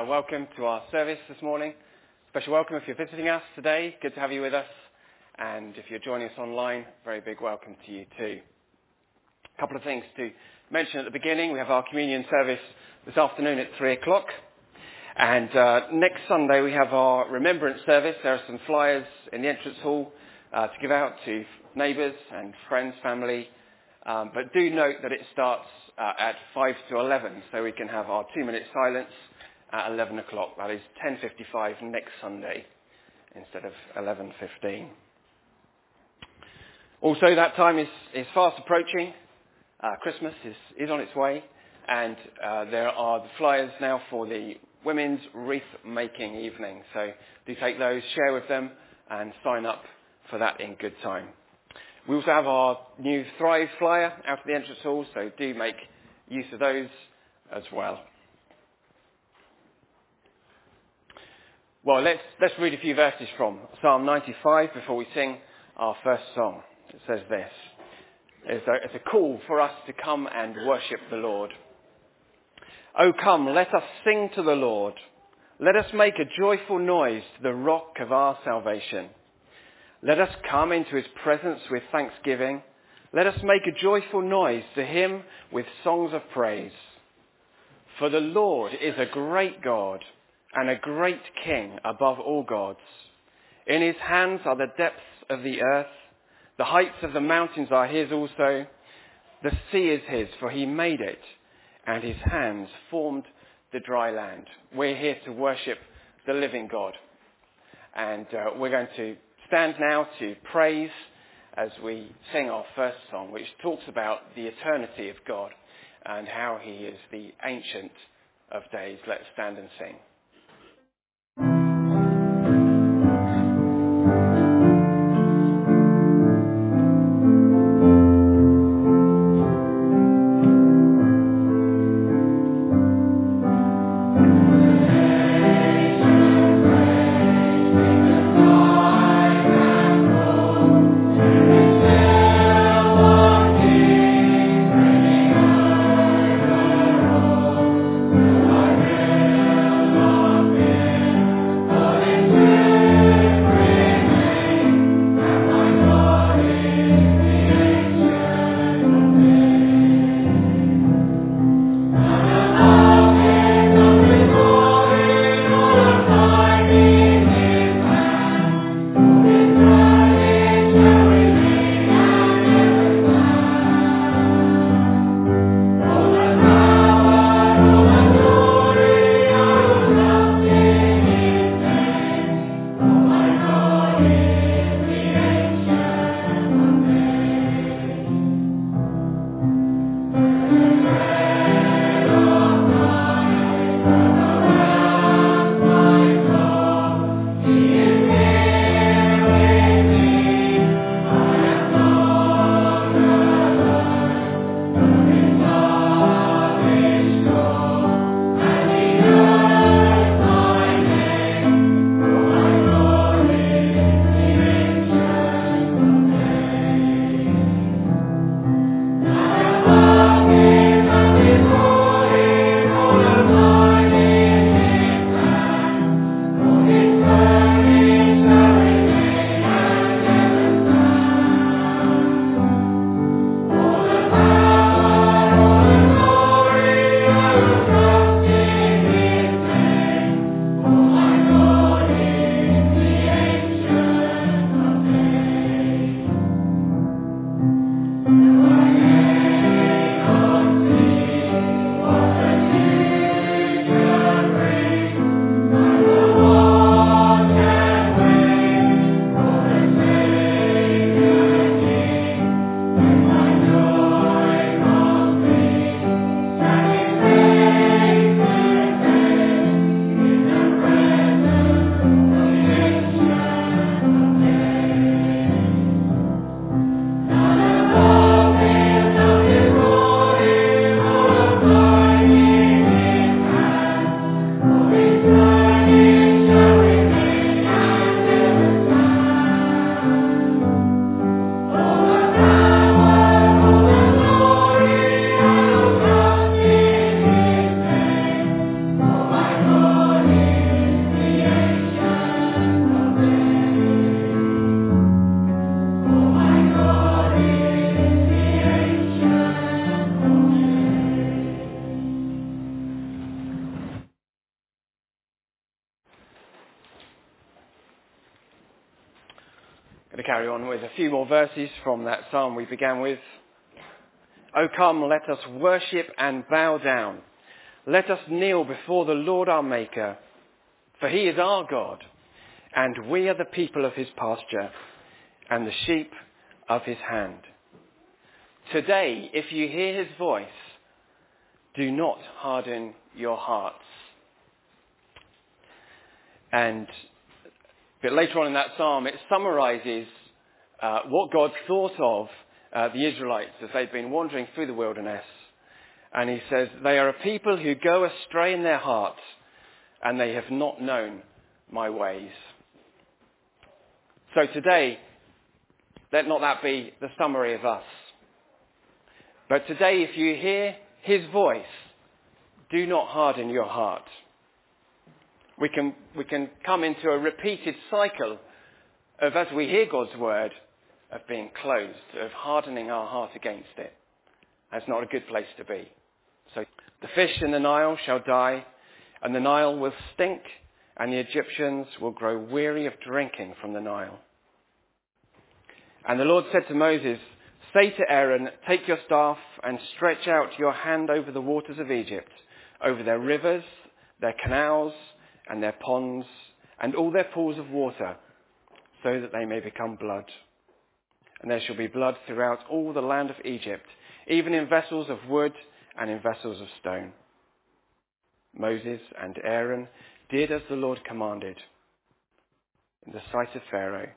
Welcome to our service this morning. Special welcome if you're visiting us today. Good to have you with us. And if you're joining us online, very big welcome to you too. A couple of things to mention at the beginning. We have our communion service this afternoon at 3 o'clock. And next Sunday we have our remembrance service. There are some flyers in the entrance hall to give out to neighbours and friends, family. But do note that it starts at 5 to 11, so we can have our 2-minute silence at 11 o'clock. That is 10:55 next Sunday instead of 11:15. Also, that time is fast approaching. Christmas is on its way, and there are the flyers now for the women's wreath-making evening. So do take those, share with them, and sign up for that in good time. We also have our new Thrive flyer out of the entrance hall, so do make use of those as well. Well, let's read a few verses from Psalm 95 before we sing our first song. It says this. It's a call for us to come and worship the Lord. O come, let us sing to the Lord. Let us make a joyful noise to the rock of our salvation. Let us come into his presence with thanksgiving. Let us make a joyful noise to him with songs of praise. For the Lord is a great God and a great King above all gods. In his hands are the depths of the earth. The heights of the mountains are his also. The sea is his, for he made it, and his hands formed the dry land. We're here to worship the living God. And we're going to stand now to praise as we sing our first song, which talks about the eternity of God and how he is the Ancient of Days. Let's stand and sing. Going to carry on with a few more verses from that psalm we began with. O come, let us worship and bow down. Let us kneel before the Lord our Maker, for he is our God, and we are the people of his pasture, and the sheep of his hand. Today, if you hear his voice, do not harden your hearts. And a bit later on in that psalm, it summarizes what God thought of the Israelites as they've been wandering through the wilderness. And he says, they are a people who go astray in their hearts, and they have not known my ways. So today, let not that be the summary of us. But today, if you hear his voice, do not harden your heart. We can come into a repeated cycle of, as we hear God's word, of being closed, of hardening our heart against it. That's not a good place to be. So the fish in the Nile shall die, and the Nile will stink, and the Egyptians will grow weary of drinking from the Nile. And the Lord said to Moses, say to Aaron, take your staff and stretch out your hand over the waters of Egypt, over their rivers, their canals, and their ponds, and all their pools of water, so that they may become blood. And there shall be blood throughout all the land of Egypt, even in vessels of wood and in vessels of stone. Moses and Aaron did as the Lord commanded. In the sight of Pharaoh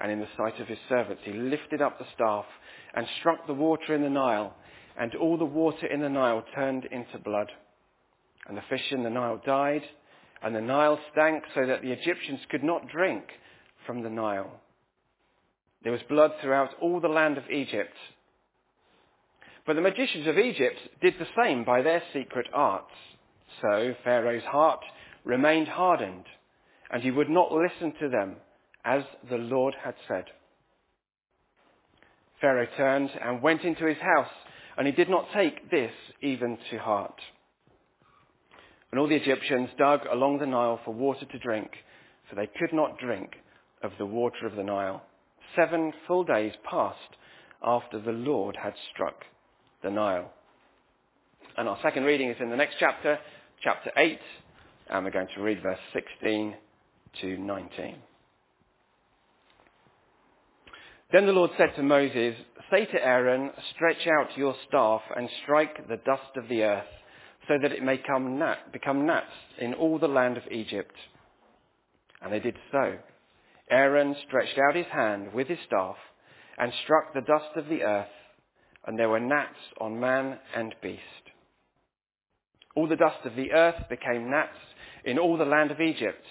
and in the sight of his servants, he lifted up the staff and struck the water in the Nile, and all the water in the Nile turned into blood. And the fish in the Nile died, and the Nile stank, so that the Egyptians could not drink from the Nile. There was blood throughout all the land of Egypt. But the magicians of Egypt did the same by their secret arts. So Pharaoh's heart remained hardened, and he would not listen to them, as the Lord had said. Pharaoh turned and went into his house, and he did not take this even to heart. And all the Egyptians dug along the Nile for water to drink, for they could not drink of the water of the Nile. 7 full days passed after the Lord had struck the Nile. And our second reading is in the next chapter, chapter 8, and we're going to read verse 16 to 19. Then the Lord said to Moses, say to Aaron, stretch out your staff and strike the dust of the earth, so that it may become gnats in all the land of Egypt. And they did so. Aaron stretched out his hand with his staff and struck the dust of the earth, and there were gnats on man and beast. All the dust of the earth became gnats in all the land of Egypt.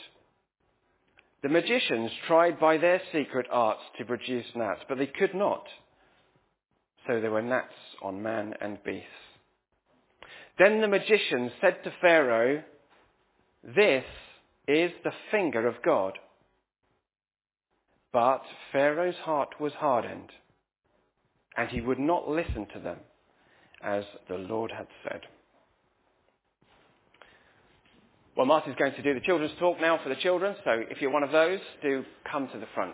The magicians tried by their secret arts to produce gnats, but they could not. So there were gnats on man and beast. Then the magician said to Pharaoh, this is the finger of God. But Pharaoh's heart was hardened, and he would not listen to them, as the Lord had said. Well, Martin's going to do the children's talk now for the children, so if you're one of those, do come to the front.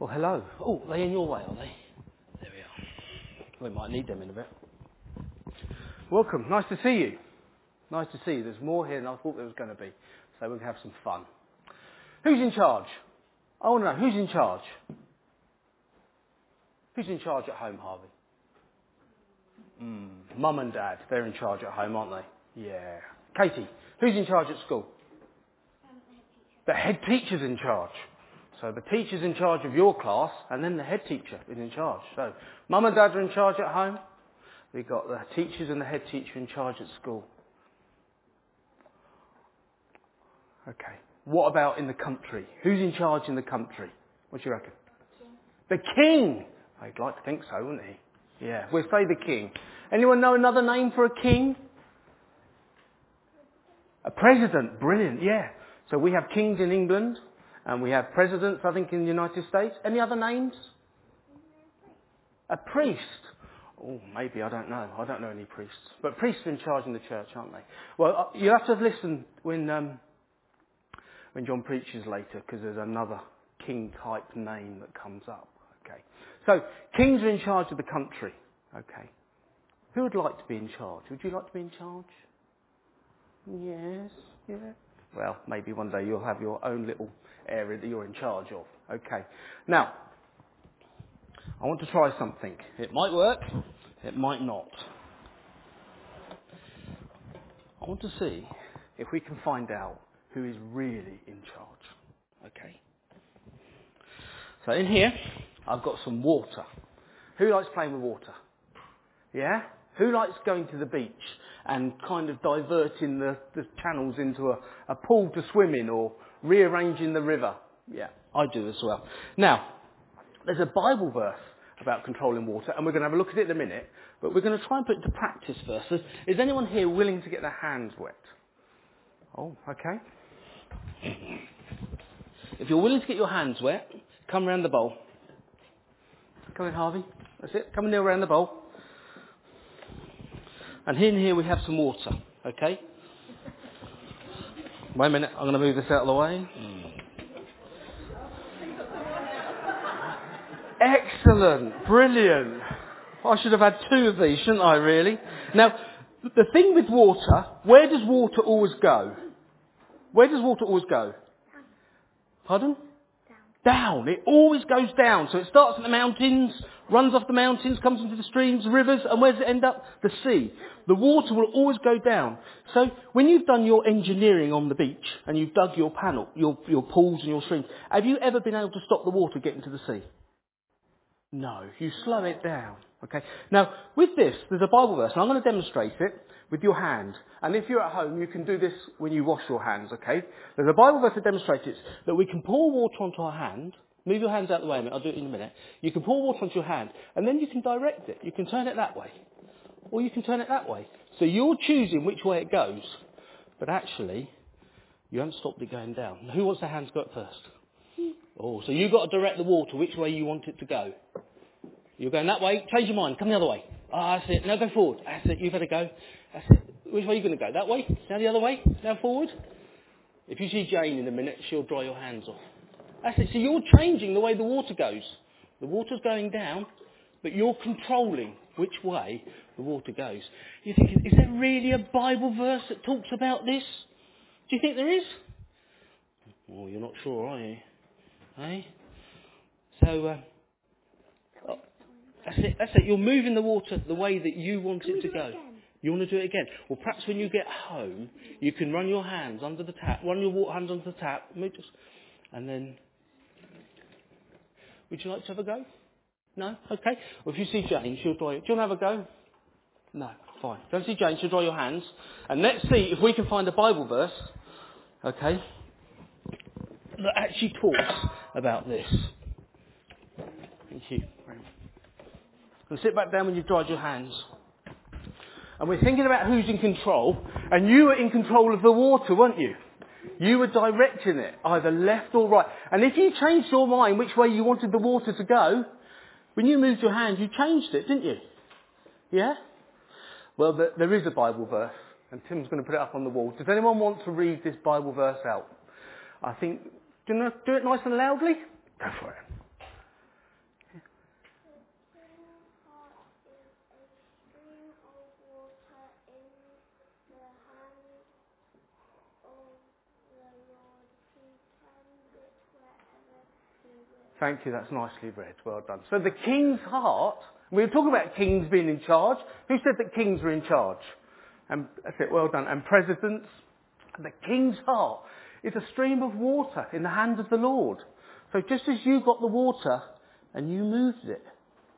Well, hello. Oh, they're in your way, are they? There we are. We might need them in a bit. Welcome. Nice to see you. Nice to see you. There's more here than I thought there was going to be. So we're going to have some fun. Who's in charge? I want to know, who's in charge? Who's in charge at home, Harvey? Mum and Dad. They're in charge at home, aren't they? Yeah. Katie, who's in charge at school? The head teacher's in charge. So the teacher's in charge of your class, and then the head teacher is in charge. So Mum and Dad are in charge at home. We've got the teachers and the head teacher in charge at school. Okay. What about in the country? Who's in charge in the country? What do you reckon? The king! I'd like to think so, wouldn't he? Yeah, we'll say the king. Anyone know another name for a king? A president. Brilliant, yeah. So we have kings in England. And we have presidents, I think, in the United States. Any other names? A priest. Oh, maybe, I don't know. I don't know any priests. But priests are in charge in the church, aren't they? Well, you'll have to listen when John preaches later, because there's another king-type name that comes up. Okay. So, kings are in charge of the country. Okay. Who would like to be in charge? Would you like to be in charge? Yes, yeah. Well, maybe one day you'll have your own little area that you're in charge of. Okay. Now, I want to try something. It might work, it might not. I want to see if we can find out who is really in charge. Okay. So in here, I've got some water. Who likes playing with water? Yeah? Who likes going to the beach and kind of diverting the channels into a pool to swim in, or rearranging the river? Yeah, I do as well. Now, there's a Bible verse about controlling water, and we're going to have a look at it in a minute, but we're going to try and put it to practice first. Is anyone here willing to get their hands wet? Oh, okay. If you're willing to get your hands wet, come round the bowl. Come in, Harvey. That's it. Come and kneel round the bowl. And in here we have some water, okay? Wait a minute, I'm going to move this out of the way. Excellent, brilliant. I should have had two of these, shouldn't I, really? Now, the thing with water, where does water always go? Where does water always go? Pardon? Down. It always goes down. So it starts in the mountains, runs off the mountains, comes into the streams, rivers, and where does it end up? The sea. The water will always go down. So when you've done your engineering on the beach and you've dug your panel, your pools and your streams, have you ever been able to stop the water getting to the sea? No. You slow it down. Okay. Now, with this, there's a Bible verse, and I'm going to demonstrate it with your hand. And if you're at home, you can do this when you wash your hands, okay? There's a Bible verse that demonstrates it, that we can pour water onto our hand. Move your hands out of the way a minute, I'll do it in a minute. You can pour water onto your hand, and then you can direct it. You can turn it that way, or you can turn it that way. So you're choosing which way it goes, but actually, you haven't stopped it going down. Now, who wants their hands to go up first? Oh, so you've got to direct the water which way you want it to go. You're going that way, change your mind, come the other way. Ah, that's it, now go forward. That's it, you've had to go. That's it. Which way are you going to go? That way? Now the other way? Now forward? If you see Jane in a minute, she'll dry your hands off. That's it, so you're changing the way the water goes. The water's going down, but you're controlling which way the water goes. You're thinking, is there really a Bible verse that talks about this? Do you think there is? Well, you're not sure, are you? Eh? So, That's it. You're moving the water the way that you want it to go. You want to do it again? Well, perhaps when you get home, you can run your hands under the tap, run your water hands under the tap, and then... Would you like to have a go? No? Okay. Well, if you see Jane, she'll dry it. Do you want to have a go? No. Fine. Don't see Jane, she'll dry your hands. And let's see if we can find a Bible verse, okay, that actually talks about this. Thank you. And sit back down when you've dried your hands. And we're thinking about who's in control. And you were in control of the water, weren't you? You were directing it, either left or right. And if you changed your mind which way you wanted the water to go, when you moved your hand, you changed it, didn't you? Yeah? Well, there is a Bible verse. And Tim's going to put it up on the wall. Does anyone want to read this Bible verse out? I think... Do you want to do it nice and loudly? Go for it. Thank you, that's nicely read. Well done. So the king's heart, we were talking about kings being in charge. Who said that kings were in charge? And that's it, well done. And presidents. The king's heart is a stream of water in the hand of the Lord. So just as you got the water and you moved it,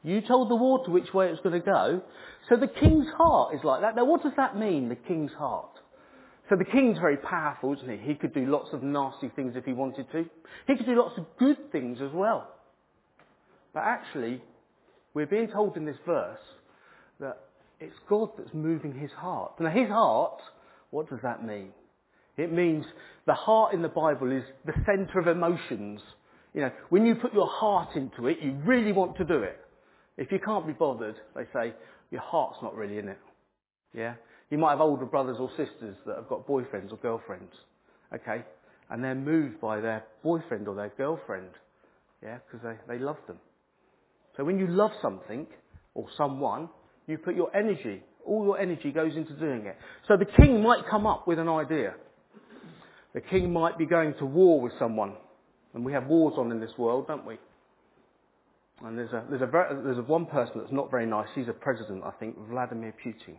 you told the water which way it was going to go. So the king's heart is like that. Now what does that mean, the king's heart? So the king's very powerful, isn't he? He could do lots of nasty things if he wanted to. He could do lots of good things as well. But actually, we're being told in this verse that it's God that's moving his heart. Now his heart, what does that mean? It means the heart in the Bible is the centre of emotions. You know, when you put your heart into it, you really want to do it. If you can't be bothered, they say, your heart's not really in it. Yeah? You might have older brothers or sisters that have got boyfriends or girlfriends. Okay? And they're moved by their boyfriend or their girlfriend. Yeah? Because they love them. So when you love something or someone, you put your energy, all your energy goes into doing it. So the king might come up with an idea. The king might be going to war with someone. And we have wars on in this world, don't we? And there's one person that's not very nice. He's a president, I think, Vladimir Putin.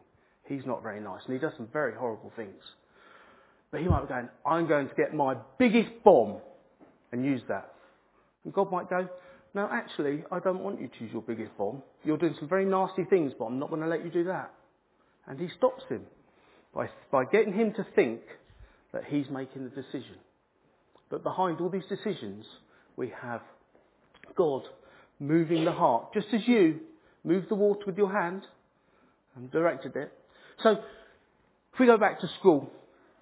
He's not very nice, and he does some very horrible things. But he might be going, I'm going to get my biggest bomb and use that. And God might go, no, actually, I don't want you to use your biggest bomb. You're doing some very nasty things, but I'm not going to let you do that. And he stops him by getting him to think that he's making the decision. But behind all these decisions, we have God moving the heart, just as you moved the water with your hand and directed it. So, if we go back to school,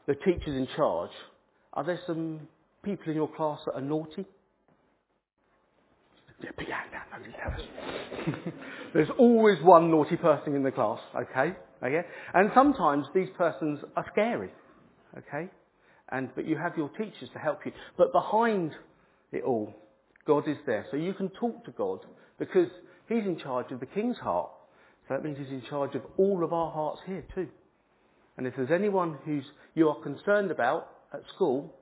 the teacher's in charge. Are there some people in your class that are naughty? Yeah, put your hand down, nobody knows. There's always one naughty person in the class, okay? And sometimes these persons are scary, okay? But you have your teachers to help you. But behind it all, God is there. So you can talk to God because he's in charge of the king's heart. So that means he's in charge of all of our hearts here too. And if there's anyone who's you are concerned about at school,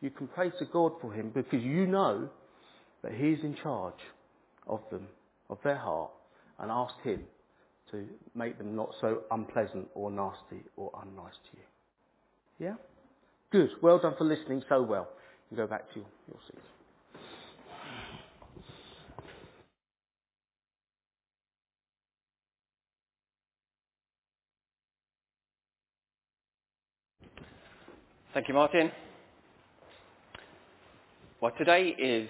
you can pray to God for him because you know that he's in charge of them, of their heart, and ask him to make them not so unpleasant or nasty or unnice to you. Yeah? Good. Well done for listening so well. You go back to your seats. Thank you, Martin. Well, today is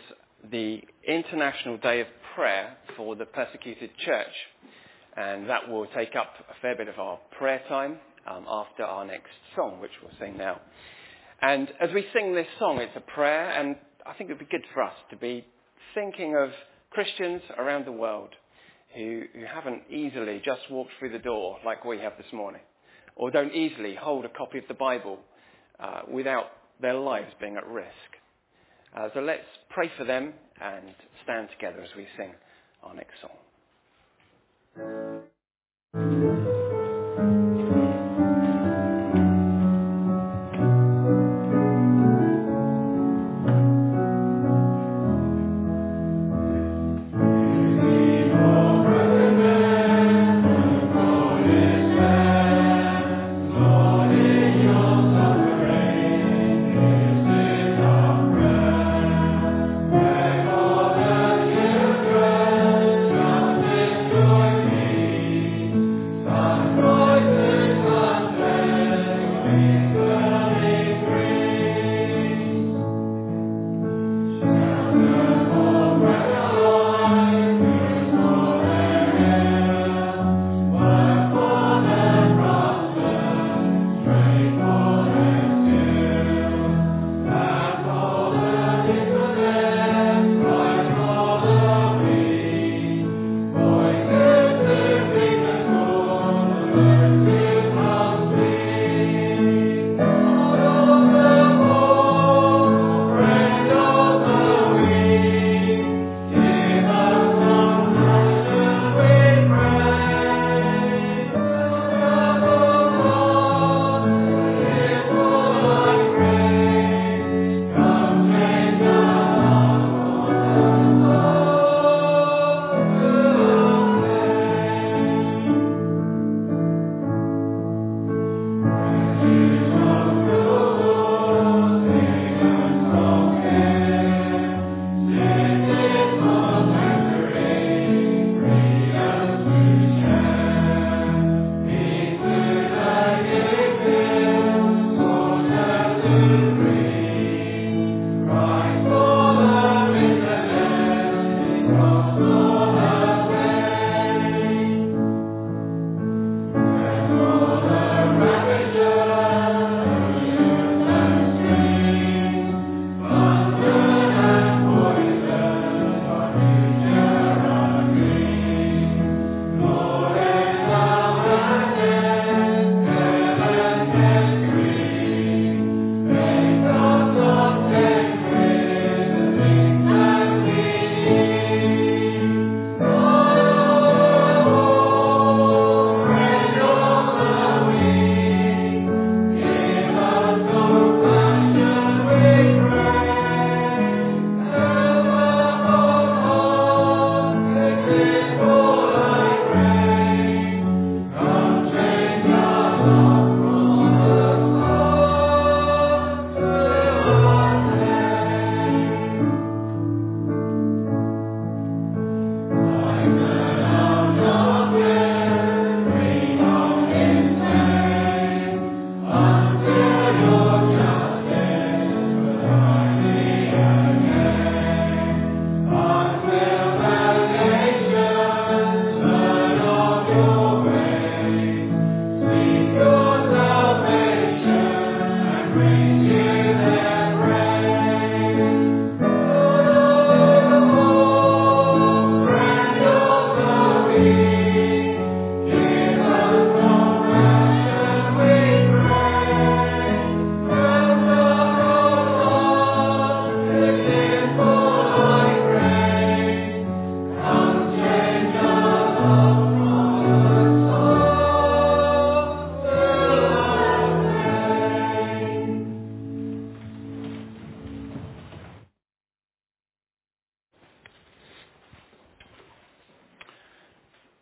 the International Day of Prayer for the Persecuted Church, and that will take up a fair bit of our prayer time after our next song, which we'll sing now. And as we sing this song, it's a prayer, and I think it would be good for us to be thinking of Christians around the world who haven't easily just walked through the door like we have this morning, or don't easily hold a copy of the Bible without their lives being at risk. So let's pray for them and stand together as we sing our next song.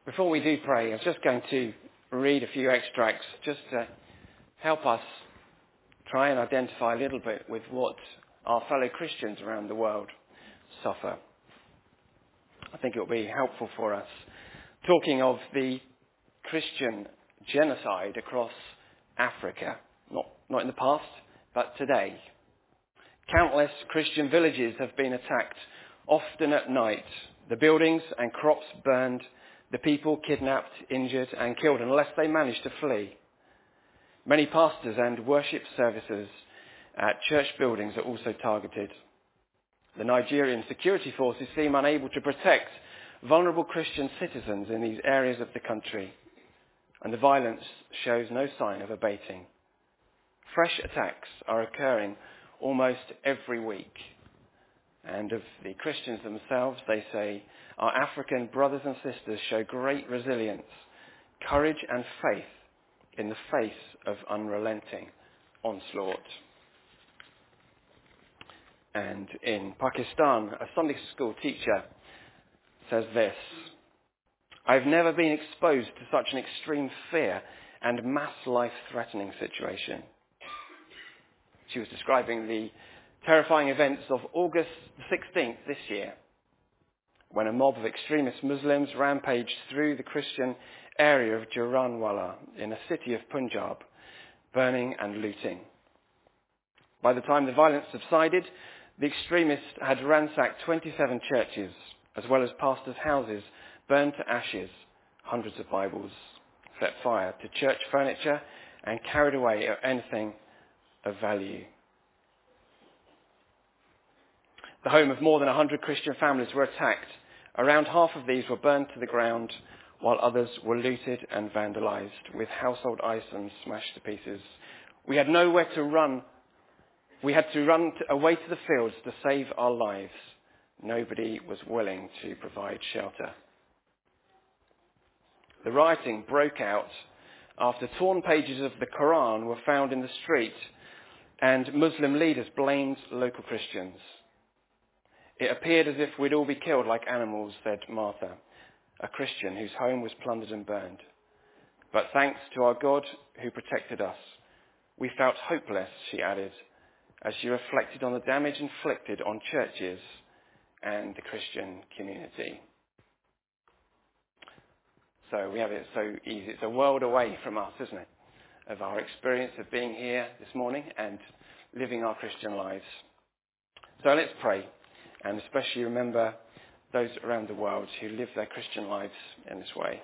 Before we do pray, I'm just going to read a few extracts just to help us try and identify a little bit with what our fellow Christians around the world suffer. I think it will be helpful for us. Talking of the Christian genocide across Africa, not in the past, but today. Countless Christian villages have been attacked, often at night. The buildings and crops burned, the people kidnapped, injured and killed unless they managed to flee. Many pastors and worship services at church buildings are also targeted. The Nigerian security forces seem unable to protect vulnerable Christian citizens in these areas of the country, and the violence shows no sign of abating. Fresh attacks are occurring almost every week, and of the Christians themselves, they say, our African brothers and sisters show great resilience, courage and faith in the face of unrelenting onslaught. And in Pakistan, a Sunday school teacher says this: I've never been exposed to such an extreme fear and mass life-threatening situation. She was describing the terrifying events of August 16th this year, when a mob of extremist Muslims rampaged through the Christian area of Jaranwala in a city of Punjab, burning and looting. By the time the violence subsided, the extremists had ransacked 27 churches, as well as pastors' houses, burned to ashes, hundreds of Bibles, set fire to church furniture, and carried away anything of value. The home of more than 100 Christian families were attacked. Around half of these were burned to the ground, while others were looted and vandalized, with household items smashed to pieces. We had nowhere to run. We had to run away to the fields to save our lives. Nobody was willing to provide shelter. The rioting broke out after torn pages of the Quran were found in the street and Muslim leaders blamed local Christians. It appeared as if we'd all be killed like animals, said Martha, a Christian whose home was plundered and burned. But thanks to our God who protected us, we felt hopeless, she added, as she reflected on the damage inflicted on churches and the Christian community. So we have it so easy. It's a world away from us, isn't it? Of our experience of being here this morning and living our Christian lives. So let's pray, and especially remember those around the world who live their Christian lives in this way.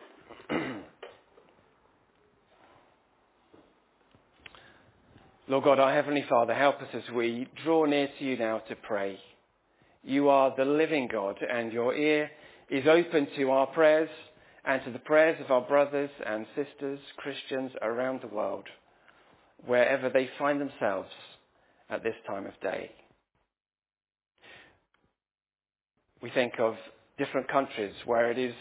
Lord God, our Heavenly Father, help us as we draw near to you now to pray. You are the living God, and your ear is open to our prayers and to the prayers of our brothers and sisters, Christians around the world, wherever they find themselves at this time of day. We think of different countries where it is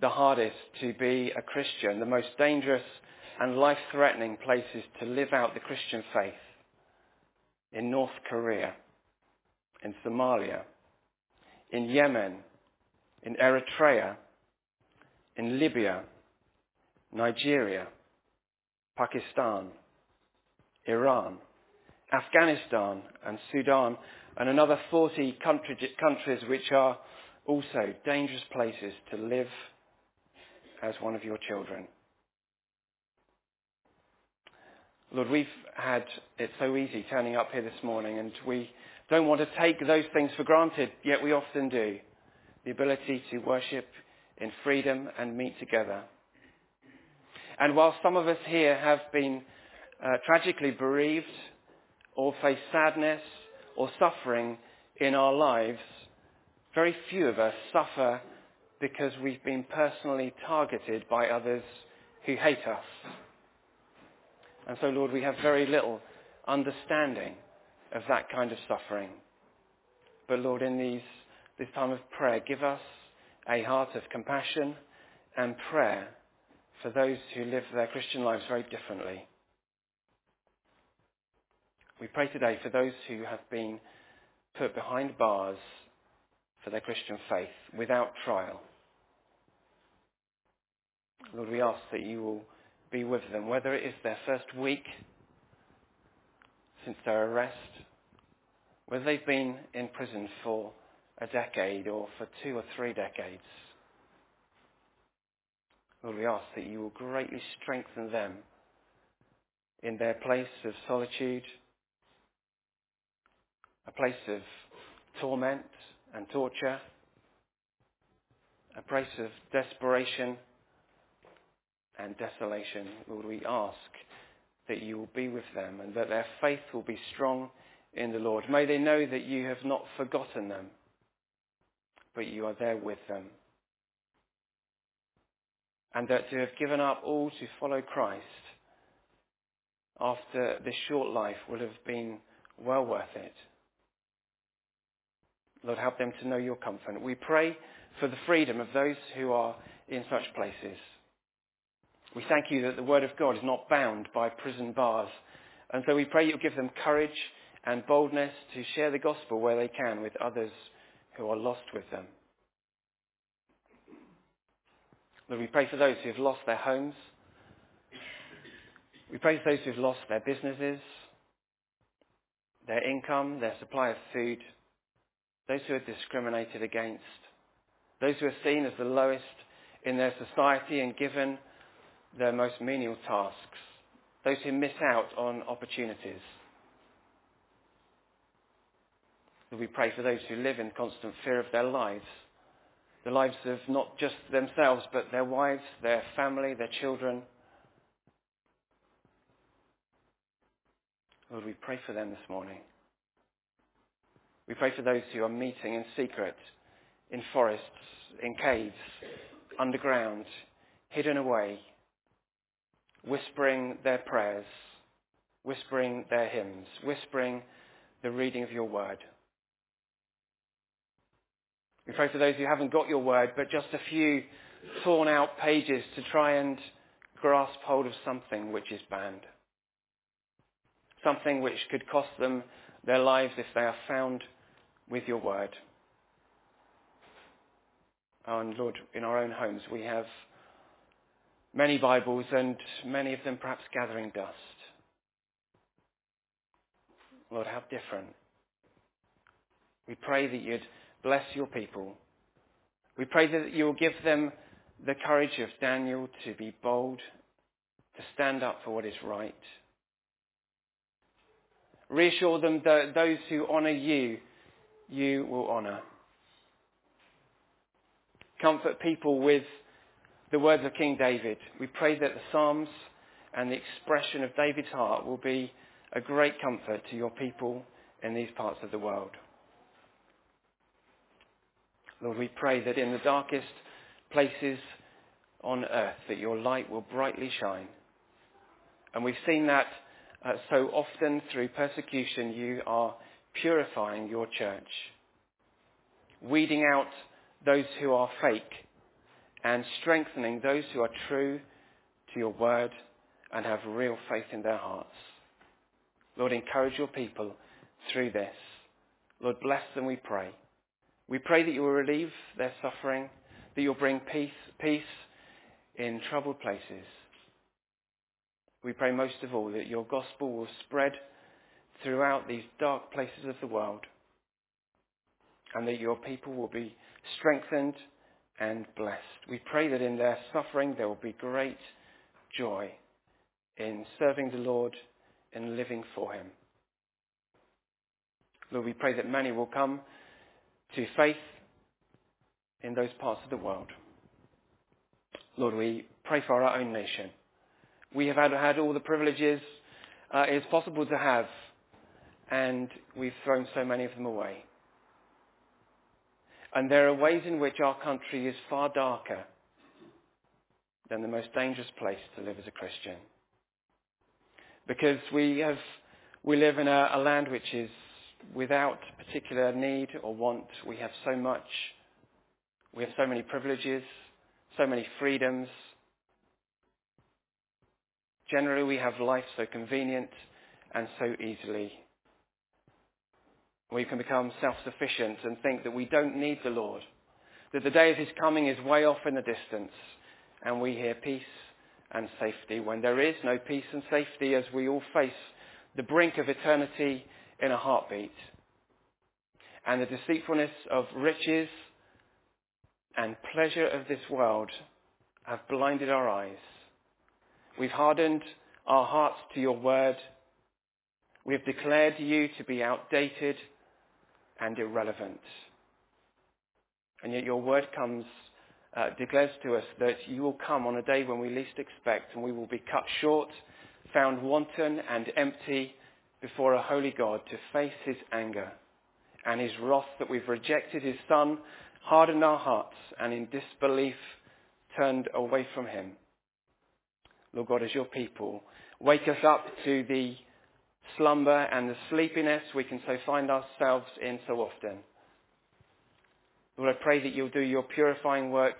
the hardest to be a Christian, the most dangerous and life-threatening places to live out the Christian faith. In North Korea, in Somalia, in Yemen, in Eritrea, in Libya, Nigeria, Pakistan, Iran, Afghanistan and Sudan, and another 40 countries which are also dangerous places to live as one of your children. Lord, we've had it so easy turning up here this morning, and we don't want to take those things for granted, yet we often do. The ability to worship in freedom and meet together. And while some of us here have been tragically bereaved or face sadness or suffering in our lives, very few of us suffer because we've been personally targeted by others who hate us. And so, Lord, we have very little understanding of that kind of suffering. But, Lord, in this time of prayer, give us a heart of compassion and prayer for those who live their Christian lives very differently. We pray today for those who have been put behind bars for their Christian faith without trial. Lord, we ask that you will be with them, whether it is their first week since their arrest, whether they've been in prison for a decade or for 2 or 3 decades. Lord, we ask that you will greatly strengthen them in their place of solitude, a place of torment and torture, a place of desperation and desolation. Lord, we ask that you will be with them and that their faith will be strong in the Lord. May they know that you have not forgotten them, but you are there with them. And that to have given up all to follow Christ after this short life will have been well worth it. Lord, help them to know your comfort. We pray for the freedom of those who are in such places. We thank you that the word of God is not bound by prison bars. And so we pray you'll give them courage and boldness to share the gospel where they can with others who are lost with them. Lord, we pray for those who have lost their homes. We pray for those who have lost their businesses, their income, their supply of food, those who are discriminated against, those who are seen as the lowest in their society and given their most menial tasks, those who miss out on opportunities. Lord, we pray for those who live in constant fear of their lives, the lives of not just themselves, but their wives, their family, their children. Lord, we pray for them this morning. We pray for those who are meeting in secret, in forests, in caves, underground, hidden away, whispering their prayers, whispering their hymns, whispering the reading of your word. We pray for those who haven't got your word, but just a few torn out pages to try and grasp hold of something which is banned. Something which could cost them their lives if they are found with your word. And Lord, in our own homes we have many Bibles and many of them perhaps gathering dust. Lord, how different. We pray that you'd bless your people. We pray that you will give them the courage of Daniel to be bold, to stand up for what is right. Reassure them that those who honour you, you will honour. Comfort people with the words of King David. We pray that the Psalms and the expression of David's heart will be a great comfort to your people in these parts of the world. Lord, we pray that in the darkest places on earth that your light will brightly shine. And we've seen that so often through persecution. You are purifying your church, weeding out those who are fake and strengthening those who are true to your word and have real faith in their hearts. Lord, encourage your people through this. Lord, bless them, we pray. We pray that you will relieve their suffering, that you'll bring peace in troubled places. We pray most of all that your gospel will spread throughout these dark places of the world and that your people will be strengthened and blessed. We pray that in their suffering there will be great joy in serving the Lord and living for him. Lord, we pray that many will come to faith in those parts of the world. Lord, we pray for our own nation. We have had all the privileges it's possible to have, and we've thrown so many of them away. And there are ways in which our country is far darker than the most dangerous place to live as a Christian. Because we live in a land which is without particular need or want. We have so much. We have so many privileges, so many freedoms. Generally, we have life so convenient and so easily. We can become self-sufficient and think that we don't need the Lord, that the day of his coming is way off in the distance, and we hear peace and safety when there is no peace and safety, as we all face the brink of eternity in a heartbeat, and the deceitfulness of riches and pleasure of this world have blinded our eyes. We've hardened our hearts to your word. We have declared you to be outdated and irrelevant. And yet your word comes, declares to us that you will come on a day when we least expect, and we will be cut short, found wanton and empty before a holy God to face his anger and his wrath that we've rejected his son, hardened our hearts, and in disbelief turned away from him. Lord God, as your people, wake us up to the slumber and the sleepiness we can so find ourselves in so often. Lord, I pray that you'll do your purifying work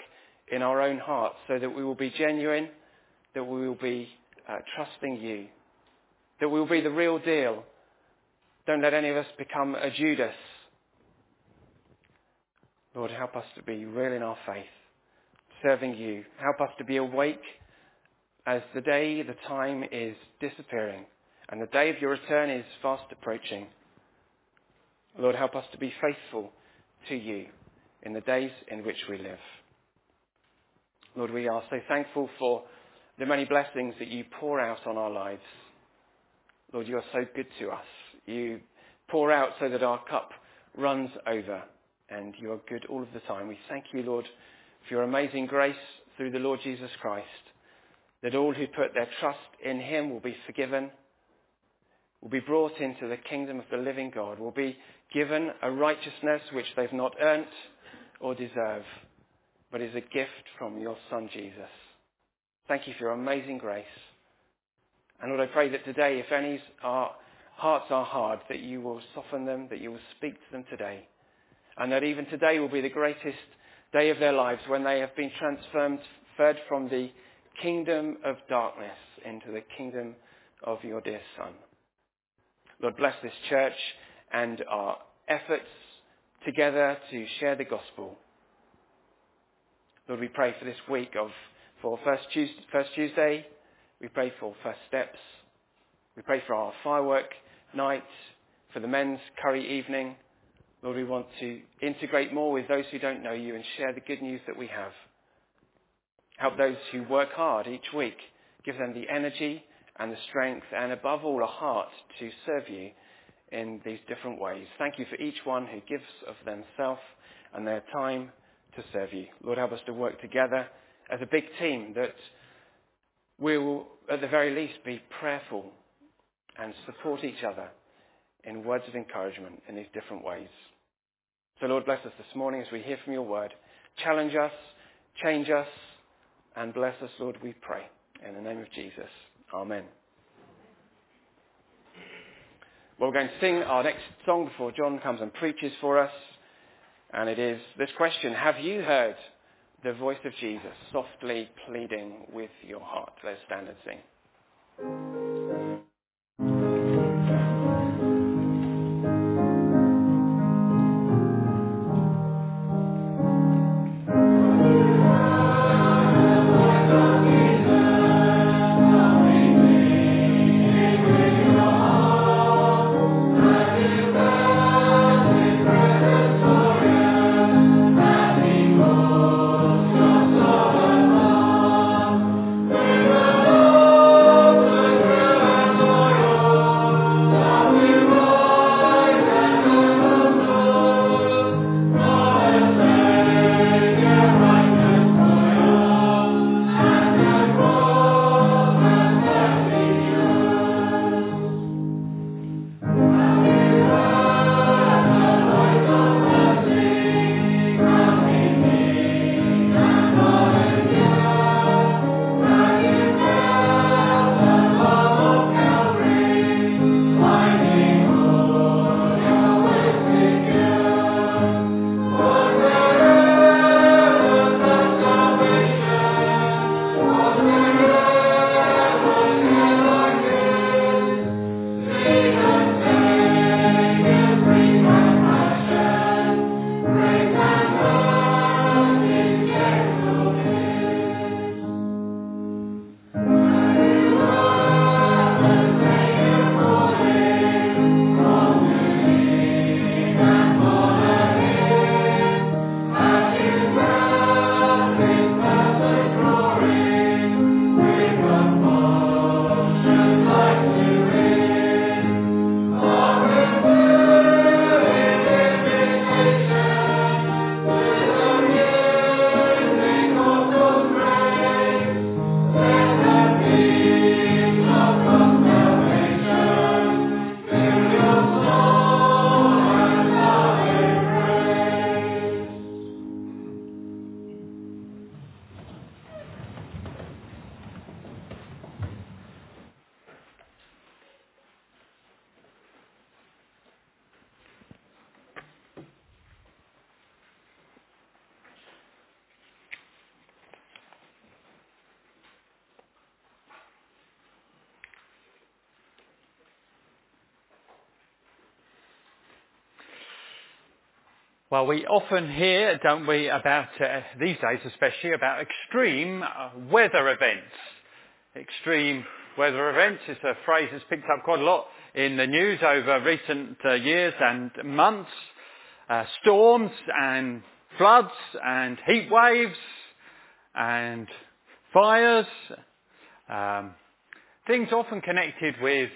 in our own hearts, so that we will be genuine, that we will be trusting you, that we will be the real deal. Don't let any of us become a Judas. Lord, help us to be real in our faith, serving you. Help us to be awake as the day, the time is disappearing, and the day of your return is fast approaching. Lord, help us to be faithful to you in the days in which we live. Lord, we are so thankful for the many blessings that you pour out on our lives. Lord, you are so good to us. You pour out so that our cup runs over, and you are good all of the time. We thank you, Lord, for your amazing grace through the Lord Jesus Christ, that all who put their trust in him will be forgiven, will be brought into the kingdom of the living God, will be given a righteousness which they've not earned or deserve, but is a gift from your Son, Jesus. Thank you for your amazing grace. And Lord, I pray that today, if any our hearts are hard, that you will soften them, that you will speak to them today, and that even today will be the greatest day of their lives, when they have been transferred from the kingdom of darkness into the kingdom of your dear Son. Lord, bless this church and our efforts together to share the gospel. Lord, we pray for this week for First Tuesday. We pray for First Steps. We pray for our firework night, for the men's curry evening. Lord, we want to integrate more with those who don't know you and share the good news that we have. Help those who work hard each week. Give them the energy and the strength, and above all, a heart to serve you in these different ways. Thank you for each one who gives of themselves and their time to serve you. Lord, help us to work together as a big team, that we will, at the very least, be prayerful and support each other in words of encouragement in these different ways. So Lord, bless us this morning as we hear from your word. Challenge us, change us, and bless us, Lord, we pray. In the name of Jesus, amen. Well, we're going to sing our next song before John comes and preaches for us. And it is this question: have you heard the voice of Jesus softly pleading with your heart? Let's stand and sing. Well, we often hear, don't we, about, these days especially, about extreme weather events. Extreme weather events is a phrase that's picked up quite a lot in the news over recent years and months. Storms and floods and heat waves and fires. Things often connected with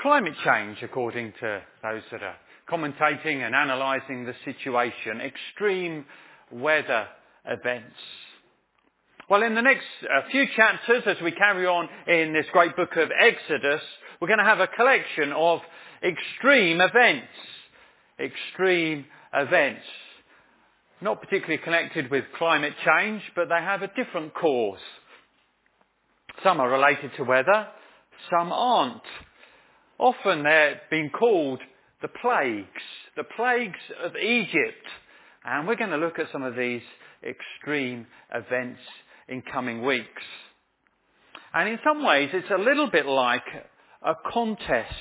climate change, according to those that are commentating and analysing the situation. Extreme weather events. Well, in the next few chapters, as we carry on in this great book of Exodus, we're going to have a collection of extreme events. Extreme events. Not particularly connected with climate change, but they have a different cause. Some are related to weather, some aren't. Often they're being called the plagues of Egypt. And we're going to look at some of these extreme events in coming weeks. And in some ways it's a little bit like a contest.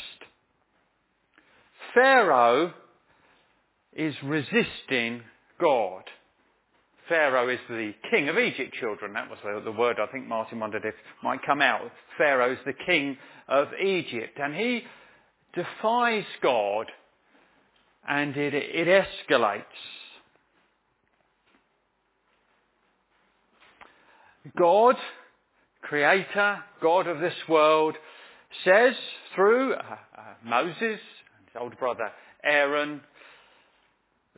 Pharaoh is resisting God. Pharaoh is the king of Egypt, children. That was the word I think Martin wondered if might come out. Pharaoh is the king of Egypt. And he defies God, and it escalates. God, creator, God of this world, says through Moses and his older brother Aaron,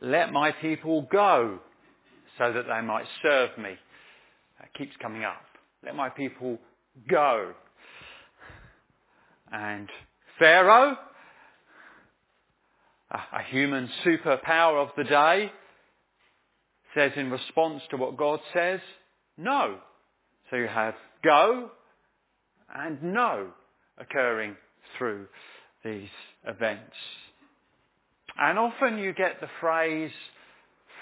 "Let my people go so that they might serve me." That keeps coming up. Let my people go. And Pharaoh, a human superpower of the day, says in response to what God says, no. So you have go and no occurring through these events. And often you get the phrase,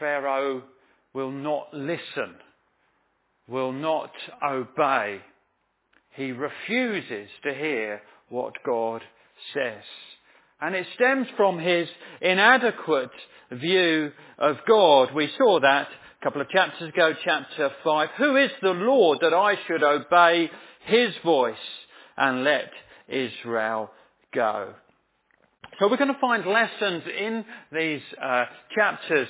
Pharaoh will not listen, will not obey. He refuses to hear what God says. And it stems from his inadequate view of God. We saw that a couple of chapters ago, chapter 5. Who is the Lord that I should obey his voice and let Israel go? So we're going to find lessons in these chapters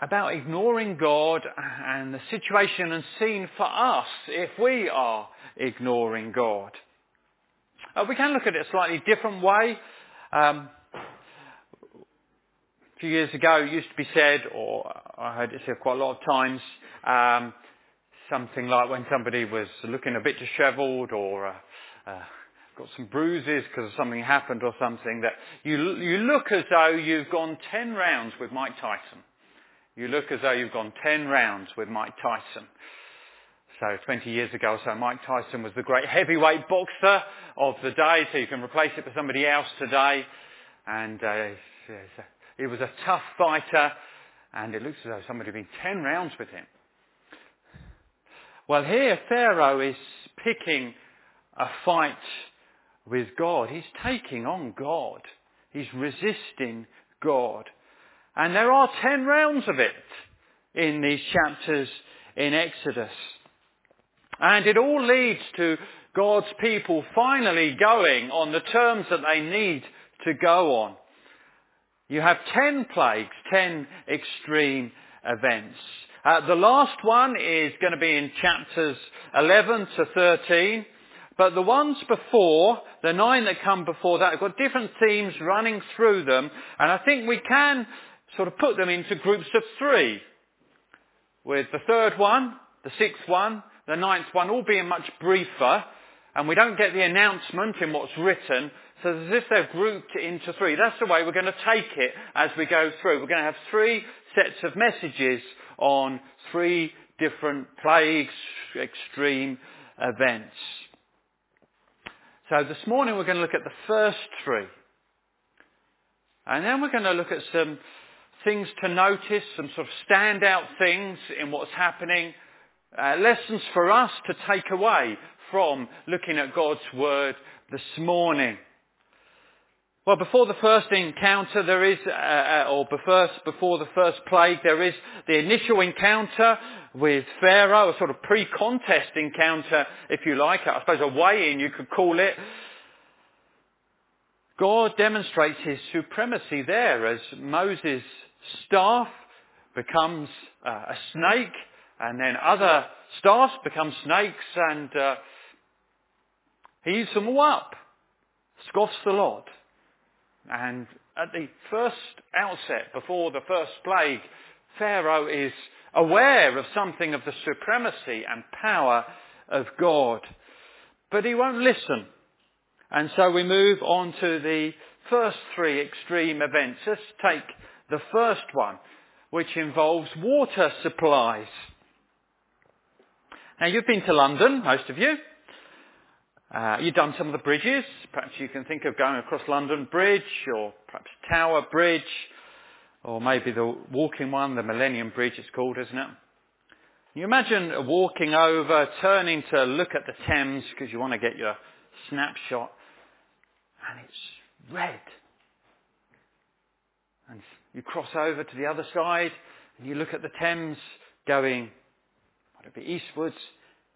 about ignoring God and the situation and scene for us if we are ignoring God. We can look at it a slightly different way. A few years ago it used to be said, or I heard it said quite a lot of times, something like when somebody was looking a bit disheveled or got some bruises because something happened or something, that you look as though you've gone 10 rounds with Mike Tyson. You look as though you've gone 10 rounds with Mike Tyson. So 20 years ago or so, Mike Tyson was the great heavyweight boxer of the day, so you can replace it with somebody else today. And he was a tough fighter, and it looks as though somebody had been 10 rounds with him. Well, here Pharaoh is picking a fight with God. He's taking on God. He's resisting God. And there are 10 rounds of it in these chapters in Exodus. And it all leads to God's people finally going on the terms that they need to go on. You have 10 plagues, 10 extreme events. The last one is going to be in chapters 11 to 13. But the ones before, the 9 that come before that, have got different themes running through them. And I think we can sort of put them into groups of 3. With the 3rd one, the 6th one, the 9th one all being much briefer. And we don't get the announcement in what's written. So as if they're grouped into 3. That's the way we're going to take it as we go through. We're going to have 3 sets of messages on 3 different plagues, extreme events. So this morning we're going to look at the first 3. And then we're going to look at some things to notice, some sort of standout things in what's happening. Lessons for us to take away from looking at God's Word this morning. Well, before the first encounter, there is, before the first plague, there is the initial encounter with Pharaoh, a sort of pre-contest encounter, if you like. I suppose a weigh-in, you could call it. God demonstrates his supremacy there as Moses' staff becomes a snake, and then other staffs become snakes, and he eats them all up, scoffs the Lord. And at the first outset, before the first plague, Pharaoh is aware of something of the supremacy and power of God. But he won't listen. And so we move on to the first three extreme events. Let's take the first one, which involves water supplies. Now, you've been to London, most of you. You've done some of the bridges. Perhaps you can think of going across London Bridge, or perhaps Tower Bridge, or maybe the walking one, the Millennium Bridge it's called, isn't it? You imagine walking over, turning to look at the Thames because you want to get your snapshot, and it's red. And you cross over to the other side and you look at the Thames going, what would it be, eastwards.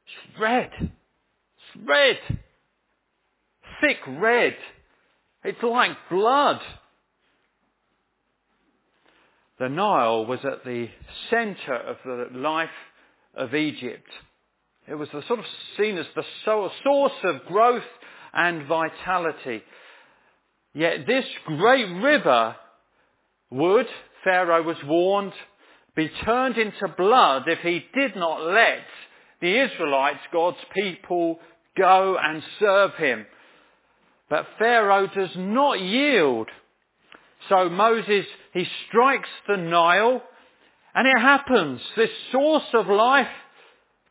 It's red. It's red. Thick red. It's like blood. The Nile was at the centre of the life of Egypt. It was the sort of seen as the source of growth and vitality. Yet this great river would, Pharaoh was warned, be turned into blood if he did not let the Israelites, God's people, go and serve him. But Pharaoh does not yield. So Moses, he strikes the Nile, and it happens. This source of life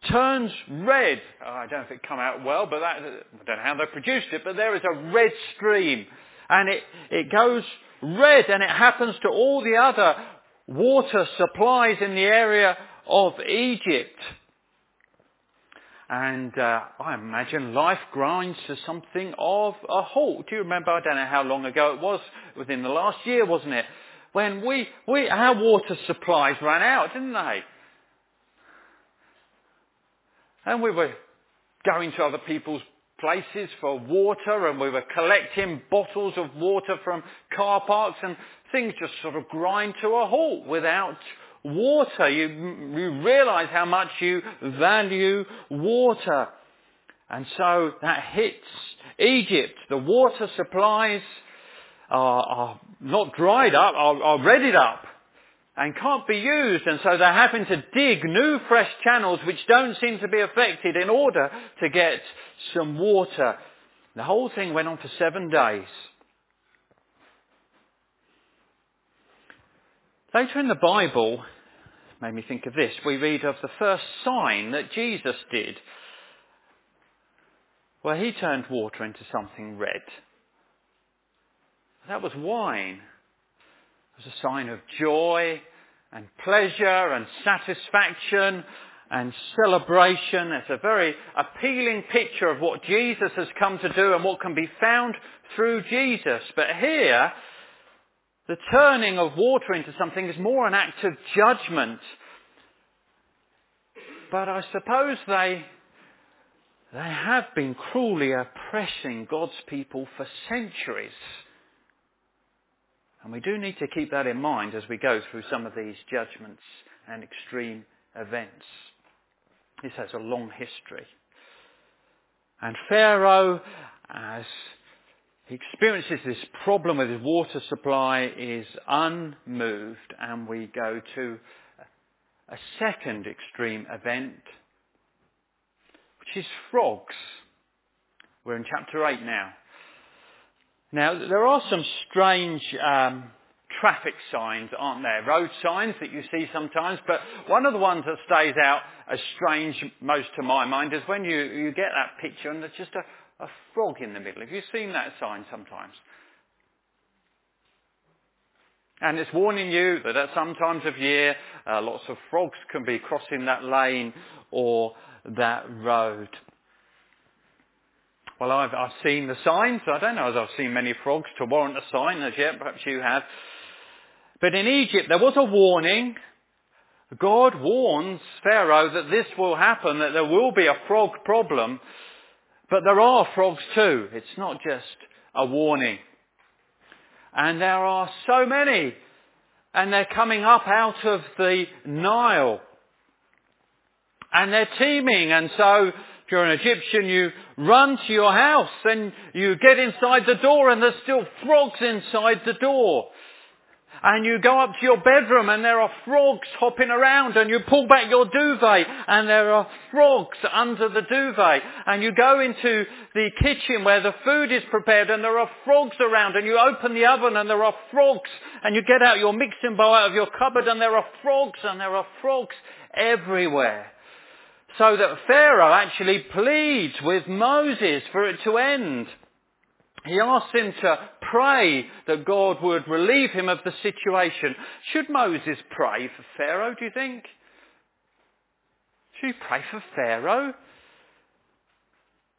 turns red. Oh, I don't know if it come out well, but I don't know how they produced it, but there is a red stream. And it goes red, and it happens to all the other water supplies in the area of Egypt. And I imagine life grinds to something of a halt. Do you remember, I don't know how long ago it was, within the last year, wasn't it? When our water supplies ran out, didn't they? And we were going to other people's places for water, and we were collecting bottles of water from car parks, and things just sort of grind to a halt without water. You realise how much you value water. And so that hits Egypt. The water supplies are not dried up, are readied up, and can't be used. And so they're having to dig new fresh channels which don't seem to be affected in order to get some water. The whole thing went on for 7 days. Later in the Bible, made me think of this, we read of the first sign that Jesus did, where he turned water into something red. That was wine. It was a sign of joy and pleasure and satisfaction and celebration. It's a very appealing picture of what Jesus has come to do and what can be found through Jesus. But here, the turning of water into something is more an act of judgment. But I suppose they have been cruelly oppressing God's people for centuries. And we do need to keep that in mind as we go through some of these judgments and extreme events. This has a long history. And Pharaoh, as he experiences this problem with his water supply, is unmoved. And we go to a second extreme event, which is frogs. We're in chapter 8 now. Now, there are some strange traffic signs, aren't there? Road signs that you see sometimes, but one of the ones that stays out as strange most to my mind is when you get that picture and there's just a frog in the middle. Have you seen that sign sometimes? And it's warning you that at some times of year, lots of frogs can be crossing that lane or that road. Well, I've seen the signs. I don't know as I've seen many frogs to warrant a sign as yet. Perhaps you have. But in Egypt, there was a warning. God warns Pharaoh that this will happen, that there will be a frog problem. But there are frogs too. It's not just a warning. And there are so many. And they're coming up out of the Nile. And they're teeming. And so, if you're an Egyptian, you run to your house and you get inside the door and there's still frogs inside the door. And you go up to your bedroom and there are frogs hopping around, and you pull back your duvet and there are frogs under the duvet. And you go into the kitchen where the food is prepared and there are frogs around, and you open the oven and there are frogs, and you get out your mixing bowl out of your cupboard and there are frogs, and there are frogs everywhere. So that Pharaoh actually pleads with Moses for it to end. He asks him to pray that God would relieve him of the situation. Should Moses pray for Pharaoh, do you think? Should he pray for Pharaoh?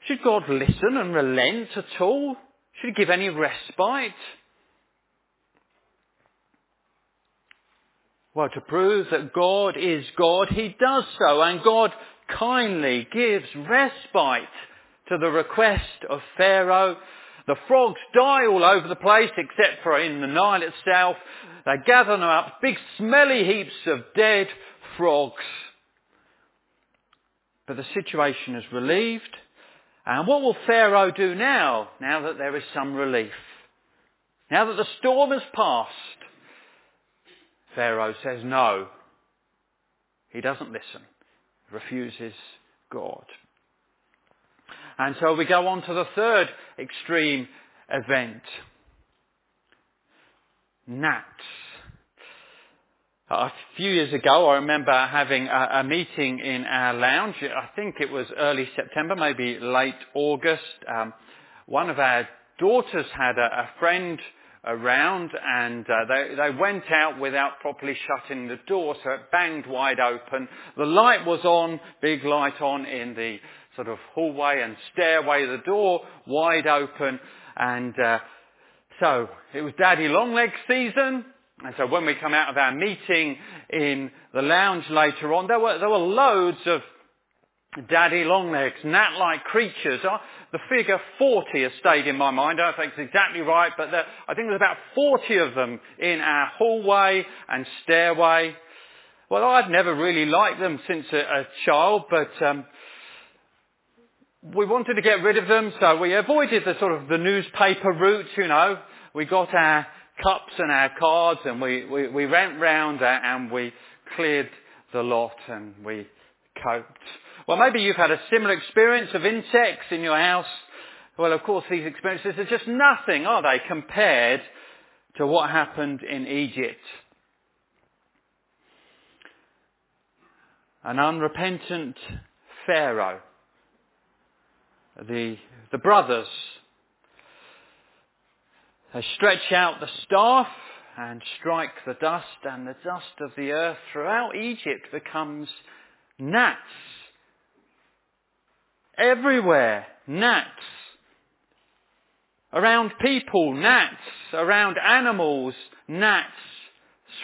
Should God listen and relent at all? Should he give any respite? Well, to prove that God is God, he does so, and God kindly gives respite to the request of Pharaoh. The frogs die all over the place, except for in the Nile itself. They gather them up, big smelly heaps of dead frogs. But the situation is relieved. And what will Pharaoh do now, now that there is some relief? Now that the storm has passed, Pharaoh says no. He doesn't listen. He refuses God. And so we go on to the third extreme event. Gnats. A few years ago, I remember having a meeting in our lounge. I think it was early September, maybe late August. One of our daughters had a friend around, and they went out without properly shutting the door, so it banged wide open. The light was on, big light on in the sort of hallway and stairway, the door wide open, and so it was Daddy Longleg season. And so when we come out of our meeting in the lounge later on, there were loads of Daddy Longlegs, gnat-like creatures. The figure 40 has stayed in my mind. I don't think it's exactly right, but I think there's about 40 of them in our hallway and stairway. Well, I've never really liked them since a child, but we wanted to get rid of them, so we avoided the newspaper route, you know. We got our cups and our cards, and we went round and we cleared the lot, and we coped. Well, maybe you've had a similar experience of insects in your house. Well, of course, these experiences are just nothing, are they, compared to what happened in Egypt. An unrepentant Pharaoh. The brothers, they stretch out the staff and strike the dust, and the dust of the earth throughout Egypt becomes gnats. Everywhere, gnats. Around people, gnats. Around animals, gnats.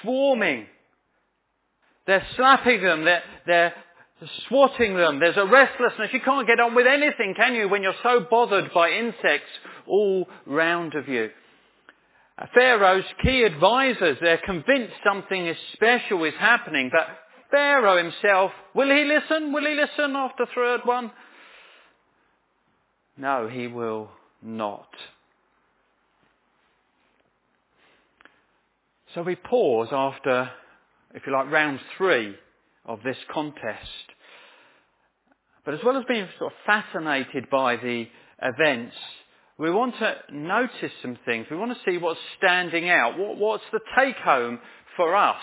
Swarming. They're slapping them. They're swatting them. There's a restlessness. You can't get on with anything, can you, when you're so bothered by insects all round of you. Pharaoh's key advisors, they're convinced something is special is happening, but Pharaoh himself, will he listen? Will he listen after third one? No, he will not. So we pause after, if you like, round three of this contest. But as well as being sort of fascinated by the events, we want to notice some things. We want to see what's standing out. What's the take-home for us?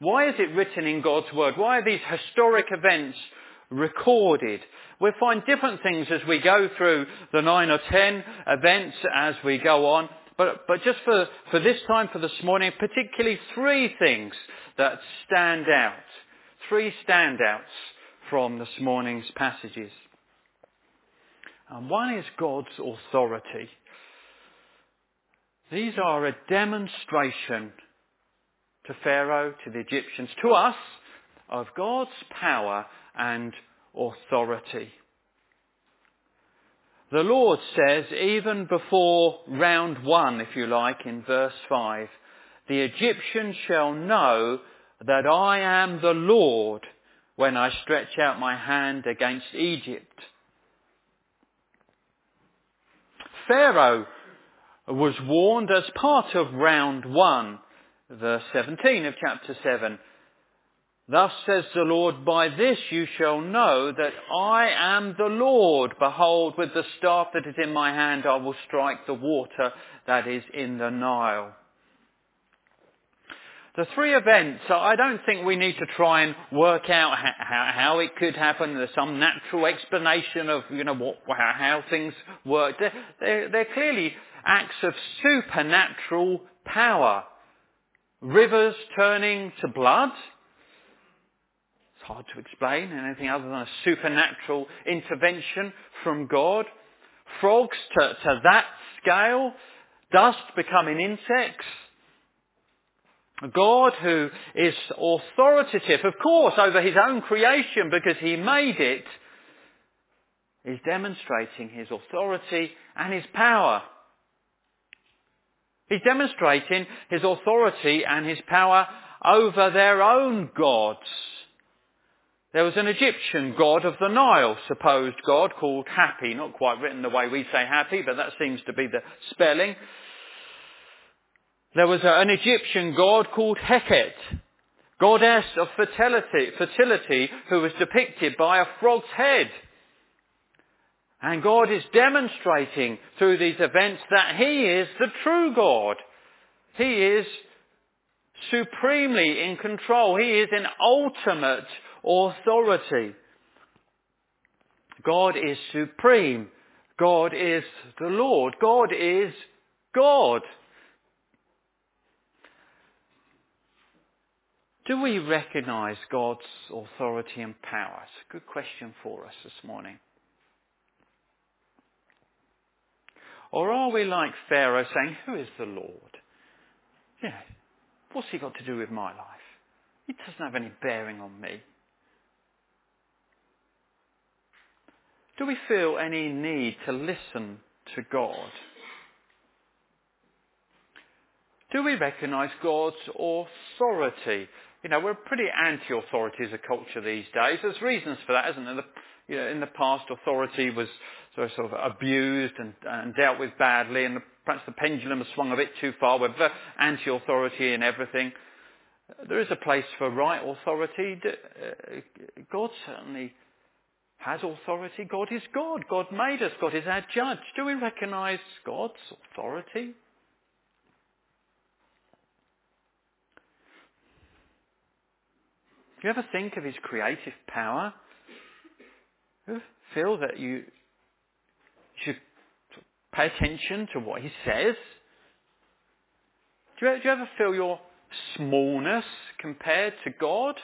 Why is it written in God's Word? Why are these historic events recorded? We'll find different things as we go through the 9 or 10 events as we go on. But just for this time, for this morning, particularly three things that stand out. Three standouts from this morning's passages. And one is God's authority. These are a demonstration to Pharaoh, to the Egyptians, to us, of God's power and authority. The Lord says, even before round one, if you like, in verse 5, the Egyptians shall know that I am the Lord when I stretch out my hand against Egypt. Pharaoh was warned as part of round one, verse 17 of chapter 7. Thus says the Lord, by this you shall know that I am the Lord. Behold, with the staff that is in my hand, I will strike the water that is in the Nile. The three events, I don't think we need to try and work out how it could happen. There's some natural explanation of, how things work. They're clearly acts of supernatural power. Rivers turning to blood. It's hard to explain anything other than a supernatural intervention from God. Frogs to that scale. Dust becoming insects. A God who is authoritative, of course, over his own creation because he made it, is demonstrating his authority and his power. He's demonstrating his authority and his power over their own gods. There was an Egyptian god of the Nile, supposed god, called Happy. Not quite written the way we say Happy, but that seems to be the spelling. There was an Egyptian god called Heket, goddess of fertility, who was depicted by a frog's head. And God is demonstrating through these events that he is the true God. He is supremely in control. He is in ultimate authority. God is supreme. God is the Lord. God is God. Do we recognise God's authority and power? It's a good question for us this morning. Or are we like Pharaoh saying, who is the Lord? What's he got to do with my life? He doesn't have any bearing on me. Do we feel any need to listen to God? Do we recognise God's authority? We're pretty anti-authority as a culture these days. There's reasons for that, isn't there? In the past, authority was sort of abused and dealt with badly, and perhaps the pendulum has swung a bit too far. We're anti-authority in everything. There is a place for right authority. God certainly has authority. God is God. God made us. God is our judge. Do we recognise God's authority? Do you ever think of his creative power? Do you feel that you should pay attention to what he says? Do you ever feel your smallness compared to God?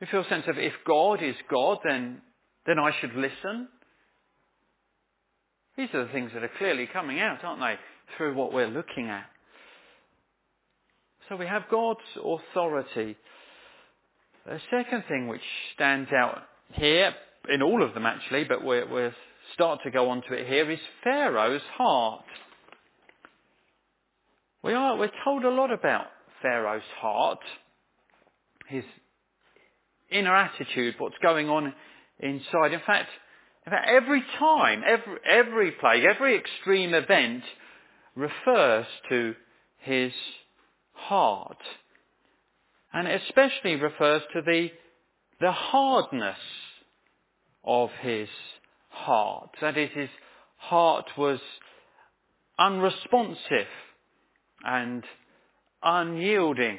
You feel a sense of, if God is God, then I should listen. These are the things that are clearly coming out, aren't they, through what we're looking at. So we have God's authority. The second thing which stands out here, in all of them actually, but we'll start to go on to it here, is Pharaoh's heart. We're told a lot about Pharaoh's heart, his inner attitude, what's going on inside. In fact every time, every plague, every extreme event refers to his heart. And it especially refers to the hardness of his heart. That is, his heart was unresponsive and unyielding.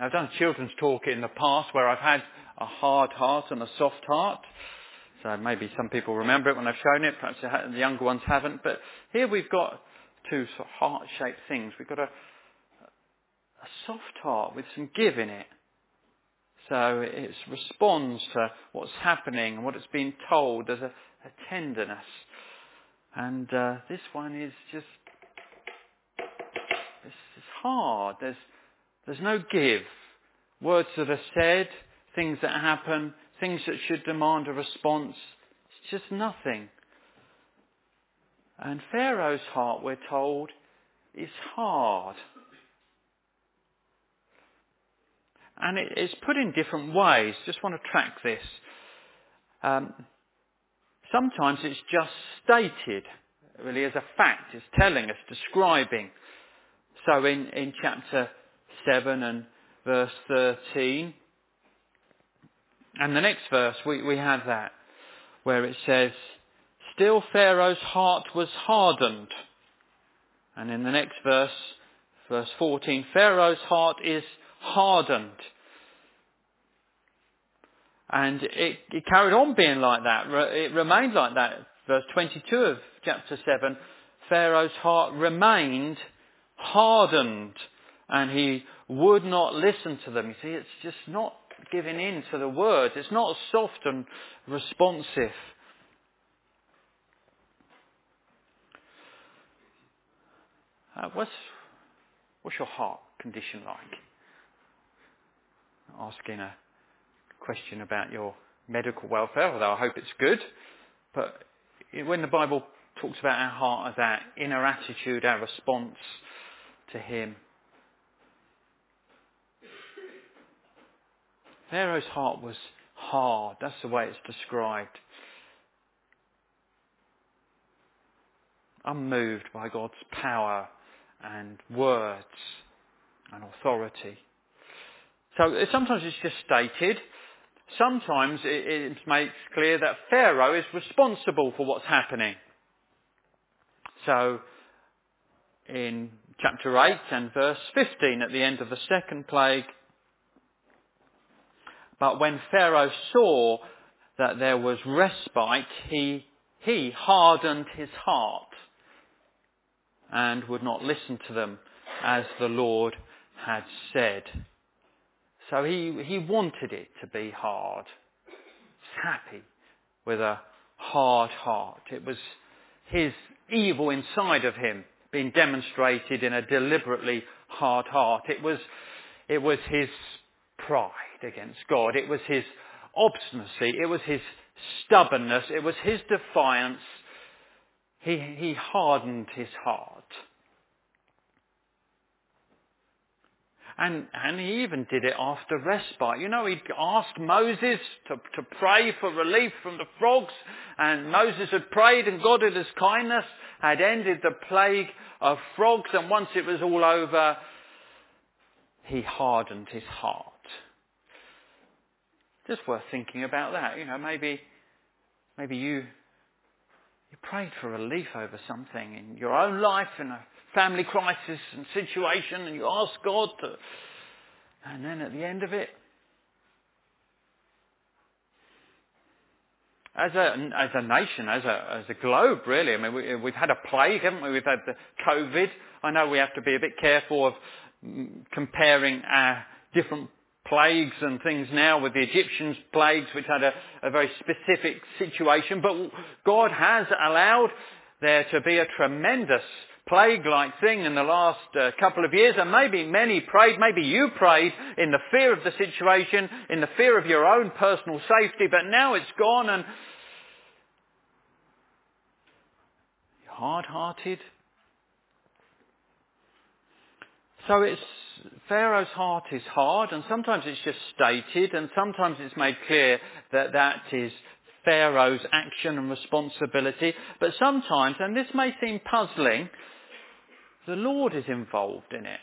I've done a children's talk in the past where I've had a hard heart and a soft heart. So maybe some people remember it when I've shown it, perhaps the younger ones haven't. But here we've got two sort of heart-shaped things. We've got a soft heart with some give in it. So it responds to what's happening and what it's been told. There's a tenderness. And this one is just, it's hard. There's no give. Words that are said, things that happen, things that should demand a response. It's just nothing. And Pharaoh's heart, we're told, is hard. And it's put in different ways. Just want to track this. Sometimes it's just stated, really, as a fact. It's telling us, describing. So in chapter 7 and verse 13, and the next verse, we have that, where it says, "Still Pharaoh's heart was hardened." And in the next verse, verse 14, "Pharaoh's heart is hardened." And it carried on being like that. It remained like that. Verse 22 of chapter 7, Pharaoh's heart remained hardened, and he would not listen to them. You see, it's just not giving in to the words. It's not soft and responsive. What's your heart condition like? Asking a question about your medical welfare, although I hope it's good. But when the Bible talks about our heart as our inner attitude, our response to Him, Pharaoh's heart was hard. That's the way it's described. Unmoved by God's power and words and authority. So sometimes it's just stated. Sometimes it makes clear that Pharaoh is responsible for what's happening. So in chapter 8 and verse 15, at the end of the second plague, "But when Pharaoh saw that there was respite, he hardened his heart and would not listen to them, as the Lord had said." So he wanted it to be hard. He was happy with a hard heart. It was his evil inside of him being demonstrated in a deliberately hard heart. It was his pride against God. It was his obstinacy. It was his stubbornness. It was his defiance. He hardened his heart. And he even did it after respite. You know, he asked Moses to pray for relief from the frogs. And Moses had prayed, and God in his kindness had ended the plague of frogs. And once it was all over, he hardened his heart. Just worth thinking about that. You know, maybe you prayed for relief over something in your own life, in a family crisis and situation, and you asked God to, and then at the end of it, as a nation, as a globe, really. I mean, we've had a plague, haven't we? We've had the COVID. I know we have to be a bit careful of comparing our different plagues and things now with the Egyptians' plagues, which had a very specific situation. But God has allowed there to be a tremendous plague-like thing in the last couple of years. And maybe many prayed, maybe you prayed in the fear of the situation, in the fear of your own personal safety. But now it's gone, and you're hard-hearted. So Pharaoh's heart is hard, and sometimes it's just stated, and sometimes it's made clear that that is Pharaoh's action and responsibility. But sometimes, and this may seem puzzling, the Lord is involved in it.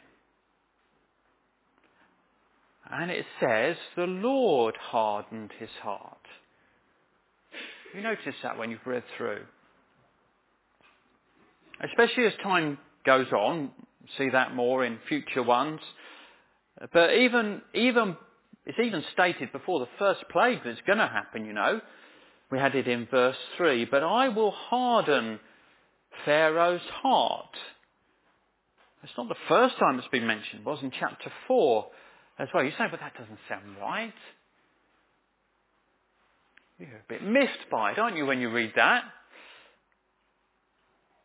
And it says, the Lord hardened his heart. You notice that when you've read through. Especially as time goes on, see that more in future ones. But even it's even stated before the first plague that's going to happen, you know. We had it in verse 3. "But I will harden Pharaoh's heart." That's not the first time it's been mentioned. It was in chapter 4. as well. You say, but that doesn't sound right. You're a bit missed by it, aren't you, when you read that?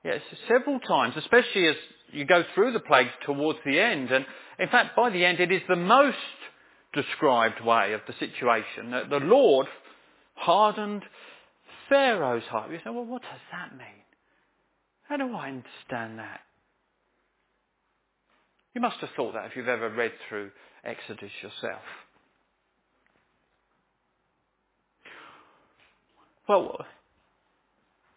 Yes, several times, especially as you go through the plagues towards the end. And in fact, by the end, it is the most described way of the situation. The Lord hardened Pharaoh's heart. You say, well, what does that mean? How do I understand that? You must have thought that if you've ever read through Exodus yourself. Well,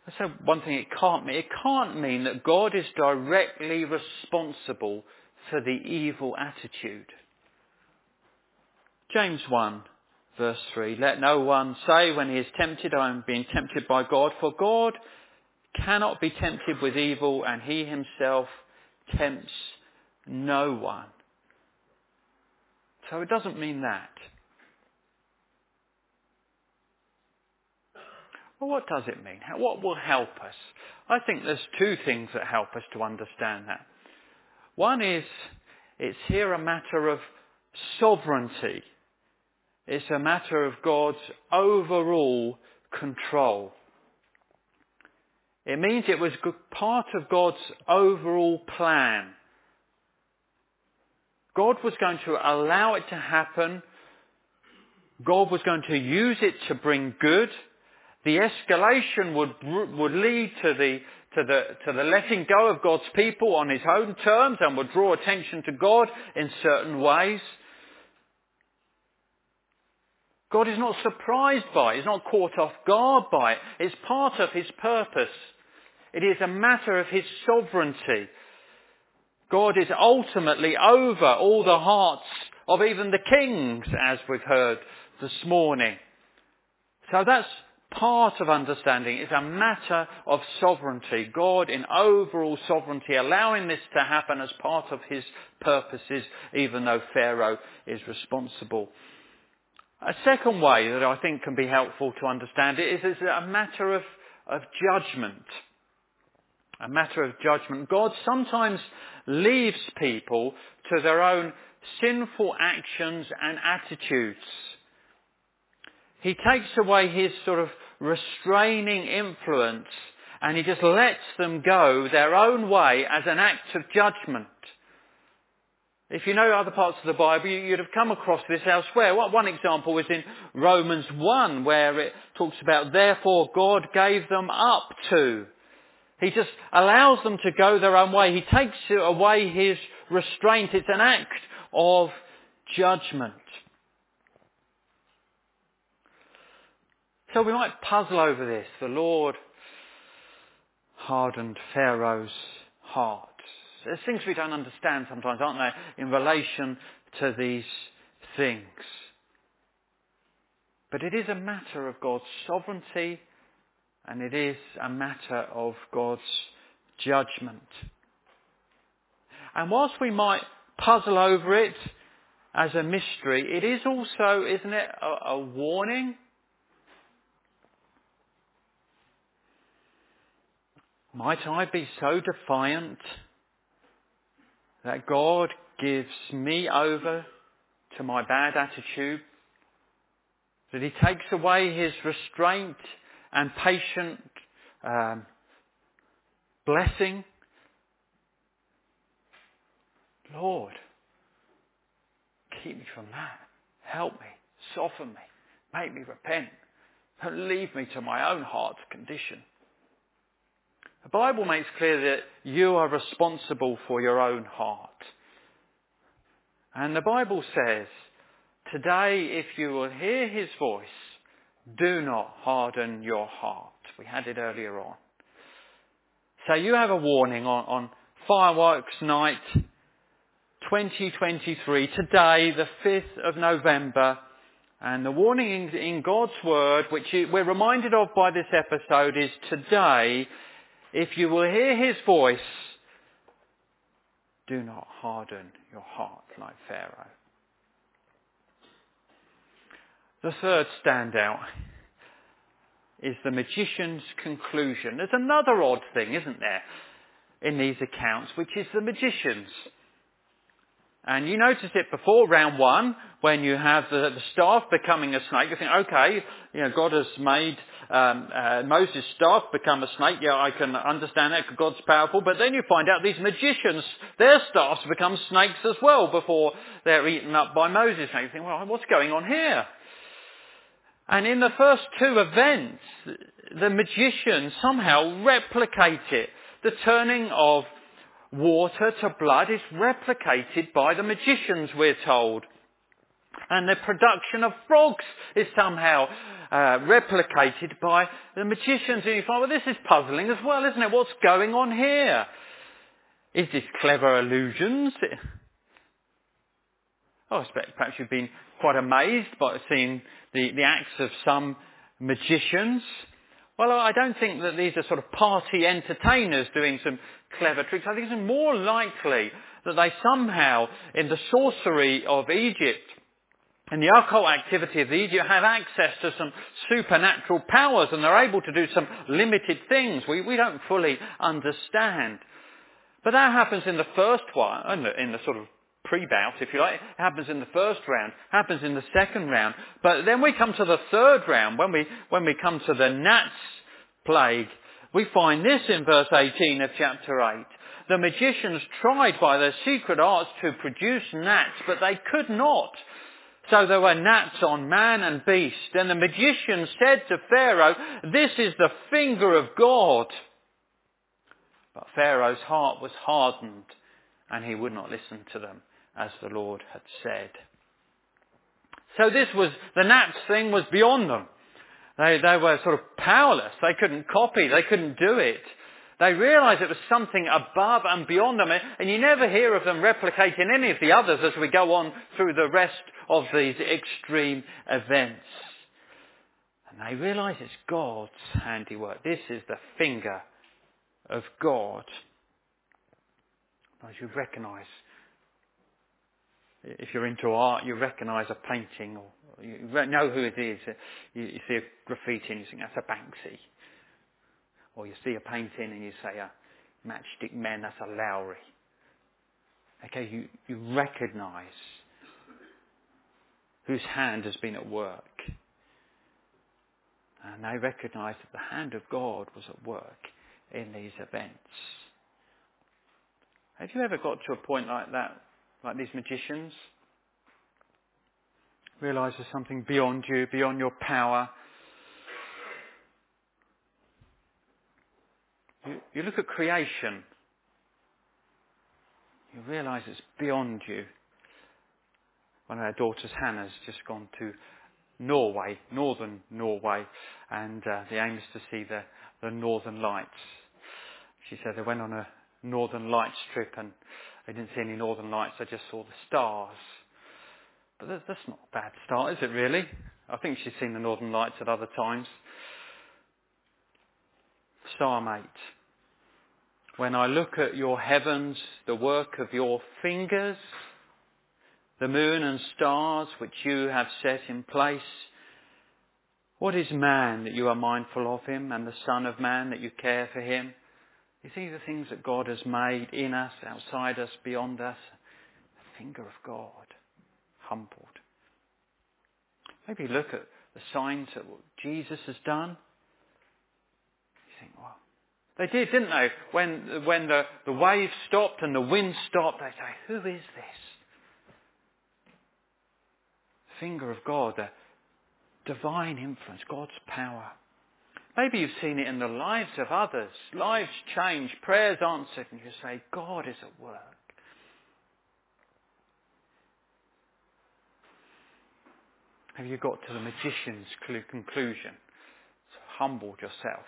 I said one thing it can't mean. It can't mean that God is directly responsible for the evil attitude. James 1, verse 3. Let no one say when he is tempted, I am being tempted by God. For God cannot be tempted with evil, and he himself tempts no one. So it doesn't mean that. Well, what does it mean? What will help us? I think there's two things that help us to understand that. One is, it's here a matter of sovereignty. It's a matter of God's overall control. It means it was part of God's overall plan. God was going to allow it to happen. God was going to use it to bring good. The escalation would lead to the letting go of God's people on his own terms and would draw attention to God in certain ways. God is not surprised by it. He's not caught off guard by it. It's part of his purpose. It is a matter of his sovereignty. God is ultimately over all the hearts of even the kings, as we've heard this morning. So that's part of understanding. It's a matter of sovereignty. God in overall sovereignty allowing this to happen as part of his purposes, even though Pharaoh is responsible. A second way that I think can be helpful to understand it is a matter of judgment. A matter of judgment. God sometimes leaves people to their own sinful actions and attitudes. He takes away his sort of restraining influence and he just lets them go their own way as an act of judgment. If you know other parts of the Bible, you'd have come across this elsewhere. One example is in Romans 1, where it talks about, therefore God gave them up to. He just allows them to go their own way. He takes away his restraint. It's an act of judgment. So we might puzzle over this. The Lord hardened Pharaoh's heart. There's things we don't understand sometimes, aren't there, in relation to these things. But it is a matter of God's sovereignty and it is a matter of God's judgment. And whilst we might puzzle over it as a mystery, it is also, isn't it, a warning? Might I be so defiant that God gives me over to my bad attitude? That he takes away his restraint and patient blessing? Lord, keep me from that. Help me. Soften me. Make me repent. Don't leave me to my own heart's condition. The Bible makes clear that you are responsible for your own heart. And the Bible says, today if you will hear his voice, do not harden your heart. We had it earlier on. So you have a warning on Fireworks Night 2023, today the 5th of November. And the warning in God's Word, which we're reminded of by this episode, is today, if you will hear his voice, do not harden your heart like Pharaoh. The third standout is the magician's conclusion. There's another odd thing, isn't there, in these accounts, which is the magicians. And you notice it before round one, when you have the staff becoming a snake. You think, okay, you know, God has made Moses' staff become a snake. Yeah, I can understand that, God's powerful. But then you find out these magicians, their staffs become snakes as well before they're eaten up by Moses. And you think, well, what's going on here? And in the first two events, the magicians somehow replicate it. The turning of water to blood is replicated by the magicians, we're told. And the production of frogs is somehow replicated by the magicians. And you find, well, this is puzzling as well, isn't it? What's going on here? Is this clever illusions? I expect perhaps you've been quite amazed by seeing the acts of some magicians. Well, I don't think that these are sort of party entertainers doing some clever tricks. I think it's more likely that they somehow, in the sorcery of Egypt and the occult activity of Egypt, have access to some supernatural powers, and they're able to do some limited things we don't fully understand. But that happens in the first one, in the sort of pre-bout, if you like. It happens in the first round, happens in the second round. But then we come to the third round, when we come to the gnats plague. We find this in verse 18 of chapter 8. The magicians tried by their secret arts to produce gnats, but they could not. So there were gnats on man and beast. And the magician said to Pharaoh, "This is the finger of God." But Pharaoh's heart was hardened, and he would not listen to them, as the Lord had said. So the gnats thing was beyond them. They were sort of powerless. They couldn't copy. They couldn't do it. They realised it was something above and beyond them. And you never hear of them replicating any of the others as we go on through the rest of these extreme events. And they realise it's God's handiwork. This is the finger of God. As you recognise, if you're into art, you recognise a painting, or you know who it is. You see a graffiti and you think, that's a Banksy. Or you see a painting and you say, a matchstick man, that's a Lowry. Okay, you recognise whose hand has been at work. And they recognise that the hand of God was at work in these events. Have you ever got to a point like that, like these magicians? Realise there's something beyond you, beyond your power. You look at creation. You realise it's beyond you. One of our daughters, Hannah's, just gone to Norway, northern Norway, and the aim is to see the northern lights. She said they went on a northern lights trip and they didn't see any northern lights, they just saw the stars. But that's not a bad start, is it really? I think she's seen the northern lights at other times. Psalm 8. When I look at your heavens, the work of your fingers, the moon and stars which you have set in place, what is man that you are mindful of him, and the son of man that you care for him? You see the things that God has made in us, outside us, beyond us. The finger of God, humbled. Maybe look at the signs that Jesus has done. You think, well, they did, didn't they? When the waves stopped and the wind stopped, they say, who is this? The finger of God, the divine influence, God's power. Maybe you've seen it in the lives of others. Lives change, prayers answered, and you say, God is at work. Have you got to the magician's conclusion? So humble yourself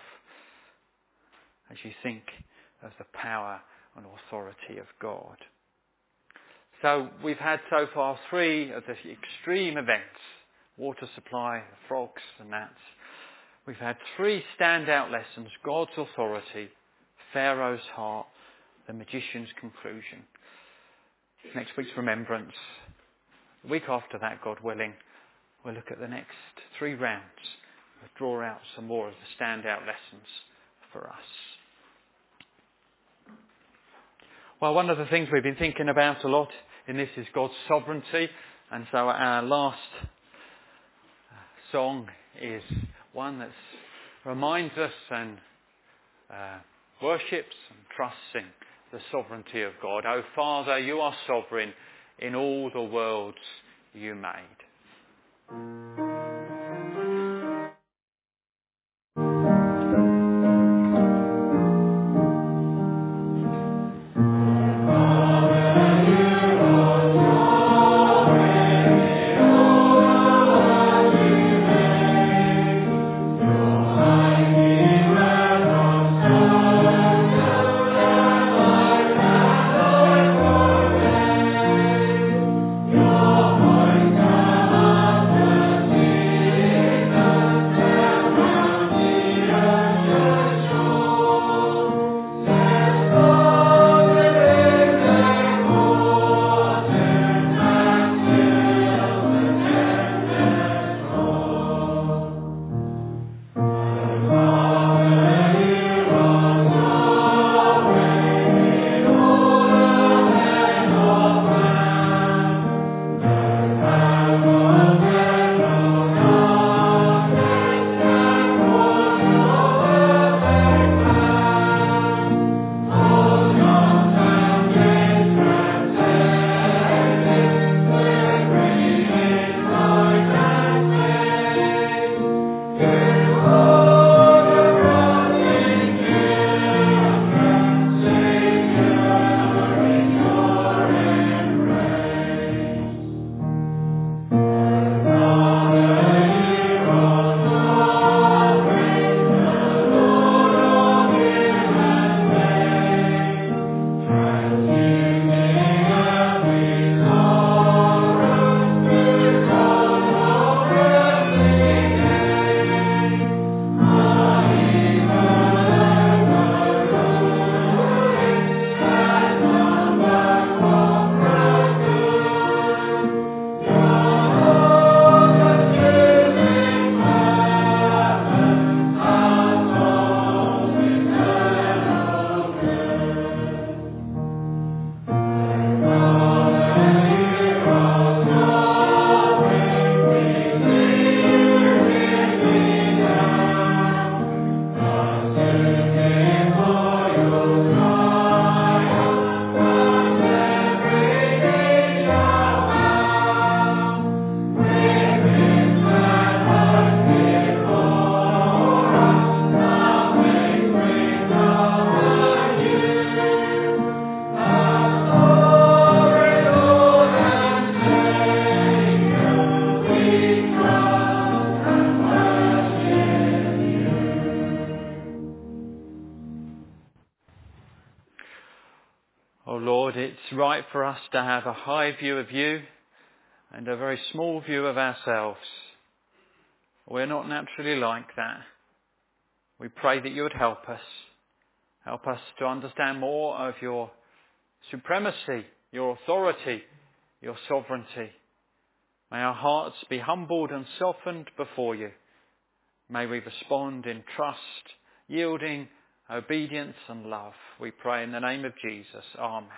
as you think of the power and authority of God. So we've had so far three of the extreme events. Water supply, frogs and gnats. We've had three standout lessons: God's authority, Pharaoh's heart, the magician's conclusion. Next week's remembrance. The week after that, God willing, we'll look at the next three rounds. We'll draw out some more of the standout lessons for us. Well, one of the things we've been thinking about a lot in this is God's sovereignty. And so our last song is one that reminds us and worships and trusts in the sovereignty of God. O Father, you are sovereign in all the worlds you made. Right for us to have a high view of you and a very small view of ourselves. We're not naturally like that. We pray that you would help us to understand more of your supremacy, your authority, your sovereignty. May our hearts be humbled and softened before you. May we respond in trust, yielding, obedience and love. We pray in the name of Jesus. Amen.